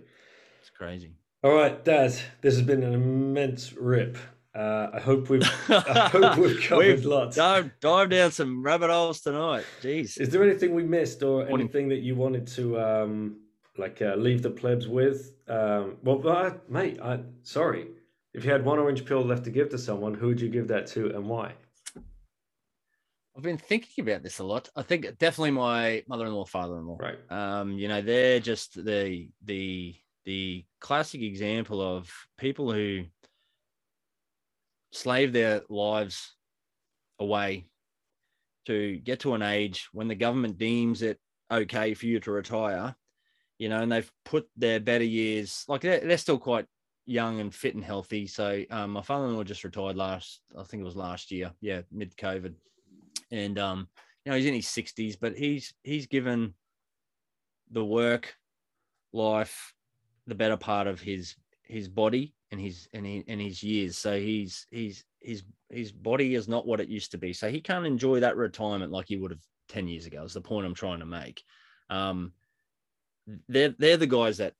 It's crazy. All right, Daz, this has been an immense rip. I hope we've covered lots. Dive down some rabbit holes tonight. Jeez. Is there anything we missed or anything that you wanted to leave the plebs with? Sorry. If you had one orange pill left to give to someone, who would you give that to and why? I've been thinking about this a lot. I think definitely my mother-in-law, father-in-law. Right. You know, they're just the classic example of people who slave their lives away to get to an age when the government deems it okay for you to retire, you know, and they've put their better years, like they're still quite young and fit and healthy. So my father-in-law just retired last year. Yeah. Mid-COVID. And, you know, he's in his 60s, but he's given the work life the better part of his body and his years. So his body is not what it used to be. So he can't enjoy that retirement like he would have 10 years ago is the point I'm trying to make. They're the guys that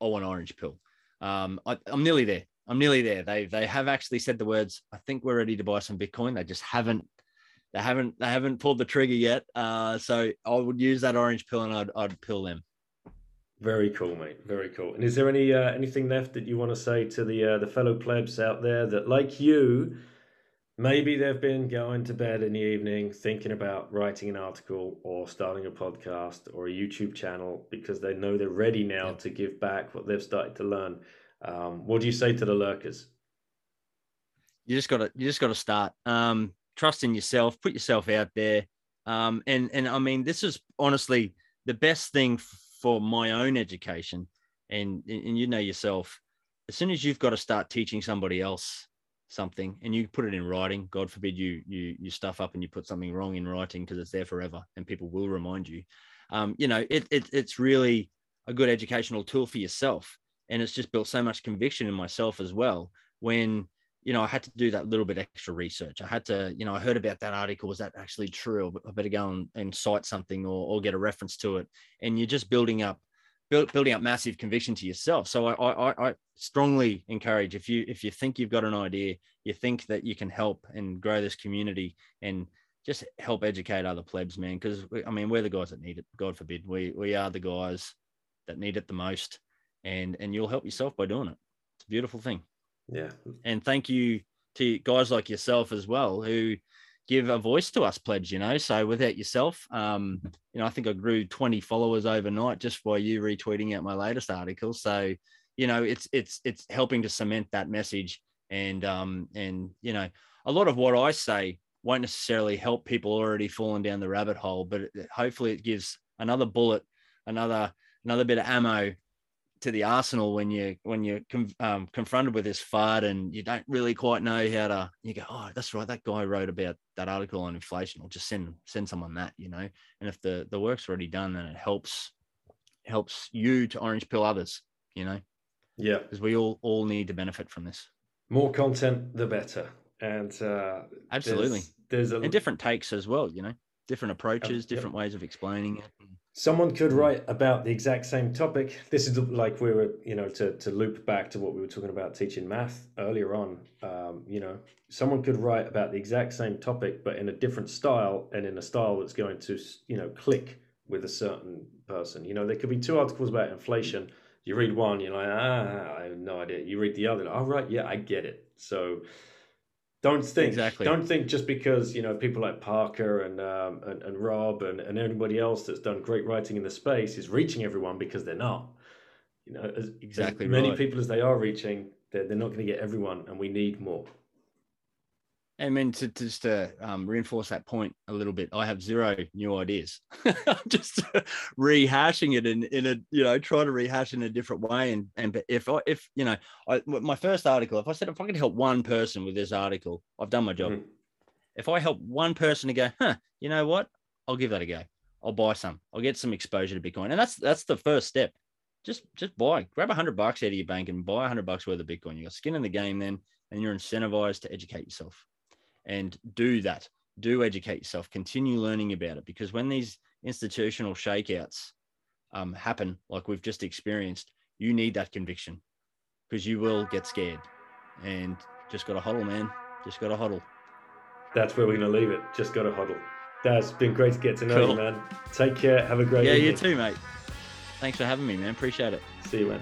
I want orange pill. I'm nearly there. They have actually said the words, I think we're ready to buy some Bitcoin. They just haven't. They haven't pulled the trigger yet. So I would use that orange pill and I'd pill them. Very cool, mate. Very cool. And is there any anything left that you want to say to the fellow plebs out there that, like you, maybe they've been going to bed in the evening thinking about writing an article or starting a podcast or a YouTube channel because they know they're ready now to give back what they've started to learn? What do you say to the lurkers? You just got to start. Trust in yourself, put yourself out there. And I mean, this is honestly the best thing for my own education. And you know yourself, as soon as you've got to start teaching somebody else something and you put it in writing, God forbid you stuff up and you put something wrong in writing because it's there forever and people will remind you. You know, it's really a good educational tool for yourself. And it's just built so much conviction in myself as well when, you know, I had to do that little bit extra research. I had to, you know, I heard about that article. Was that actually true? I better go and cite something or get a reference to it. And you're just building up massive conviction to yourself. So I strongly encourage, if you think you've got an idea, you think that you can help and grow this community and just help educate other plebs, man. Because I mean, we're the guys that need it. God forbid, we are the guys that need it the most. And you'll help yourself by doing it. It's a beautiful thing. Yeah. And thank you to guys like yourself as well, who give a voice to us plebs, you know, so without yourself, you know, I think I grew 20 followers overnight just by you retweeting out my latest article. So, you know, it's helping to cement that message. And, you know, a lot of what I say won't necessarily help people already falling down the rabbit hole, but hopefully it gives another bullet, another bit of ammo to the arsenal when you're confronted with this fad and you don't really quite know how to, you go, oh, that's right, that guy wrote about that article on inflation. I'll just send someone that, you know. And if the work's already done, then it helps you to orange pill others, you know. Yeah, because we all need to benefit from this. More content the better. And absolutely, there's different takes as well, you know, different approaches, different ways of explaining it. Someone could write about the exact same topic. This is like we were, you know, to loop back to what we were talking about teaching math earlier on. You know, someone could write about the exact same topic, but in a different style and in a style that's going to, you know, click with a certain person. You know, there could be two articles about inflation. You read one, you're like, I have no idea. You read the other, all right, yeah, I get it. So Don't think exactly. Don't think just because, you know, people like Parker and Rob and everybody else that's done great writing in the space is reaching everyone, because they're not. You know, as many people as they are reaching, they're not going to get everyone, and we need more. And then to just reinforce that point a little bit, I have zero new ideas. I'm just rehashing it in a, you know, trying to rehash in a different way. But if you know, my first article, if I said, if I could help one person with this article, I've done my job. Mm-hmm. If I help one person to go, you know what, I'll give that a go. I'll buy some. I'll get some exposure to Bitcoin. And that's the first step. Just buy. Grab $100 out of your bank and buy $100 worth of Bitcoin. You got skin in the game then, and you're incentivized to educate yourself. And do that. Do educate yourself. Continue learning about it, because when these institutional shakeouts happen, like we've just experienced, you need that conviction, because you will get scared. And just got to hodl, man. Just got to hodl. That's where we're going to leave it. Just got to hodl. That's been great to get to know you, man. Take care. Have a great evening. Yeah, you too, mate. Thanks for having me, man. Appreciate it. See you, man.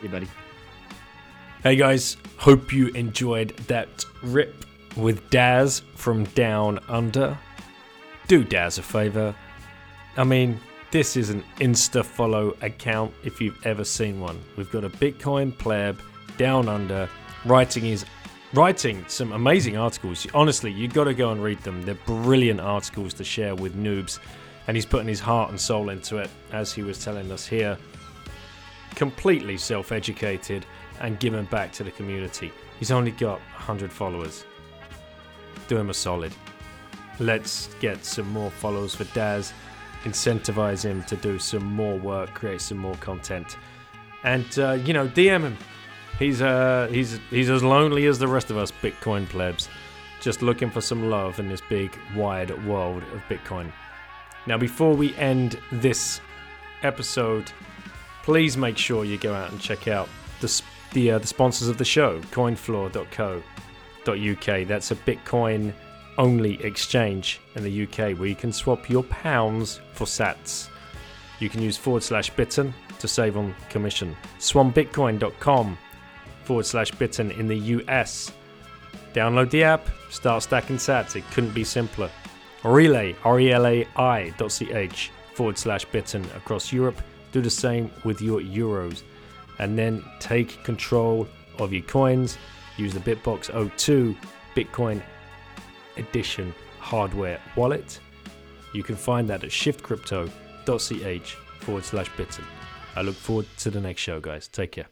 See you, buddy. Hey, guys. Hope you enjoyed that rip with Daz from Down Under. Do Daz a favour. I mean, this is an Insta follow account if you've ever seen one. We've got a Bitcoin pleb Down Under writing some amazing articles. Honestly, you've got to go and read them. They're brilliant articles to share with noobs, and he's putting his heart and soul into it, as he was telling us here. Completely self-educated and given back to the community. He's only got 100 followers. Do him a solid. Let's get some more followers for Daz, incentivize him to do some more work, create some more content, and you know, DM him. He's as lonely as the rest of us Bitcoin plebs, just looking for some love in this big wide world of Bitcoin. Now, before we end this episode, please make sure you go out and check out the sponsors of the show, coinfloor.co. .uk. That's a Bitcoin only exchange in the UK where you can swap your pounds for sats. You can use /bitten to save on commission. swanbitcoin.com /bitten in the US. Download the app, start stacking sats. It couldn't be simpler. Relay, relai.ch /bitten across Europe. Do the same with your euros. And then take control of your coins. Use the Bitbox O2 Bitcoin Edition hardware wallet. You can find that at shiftcrypto.ch/bitten. I look forward to the next show, guys. Take care.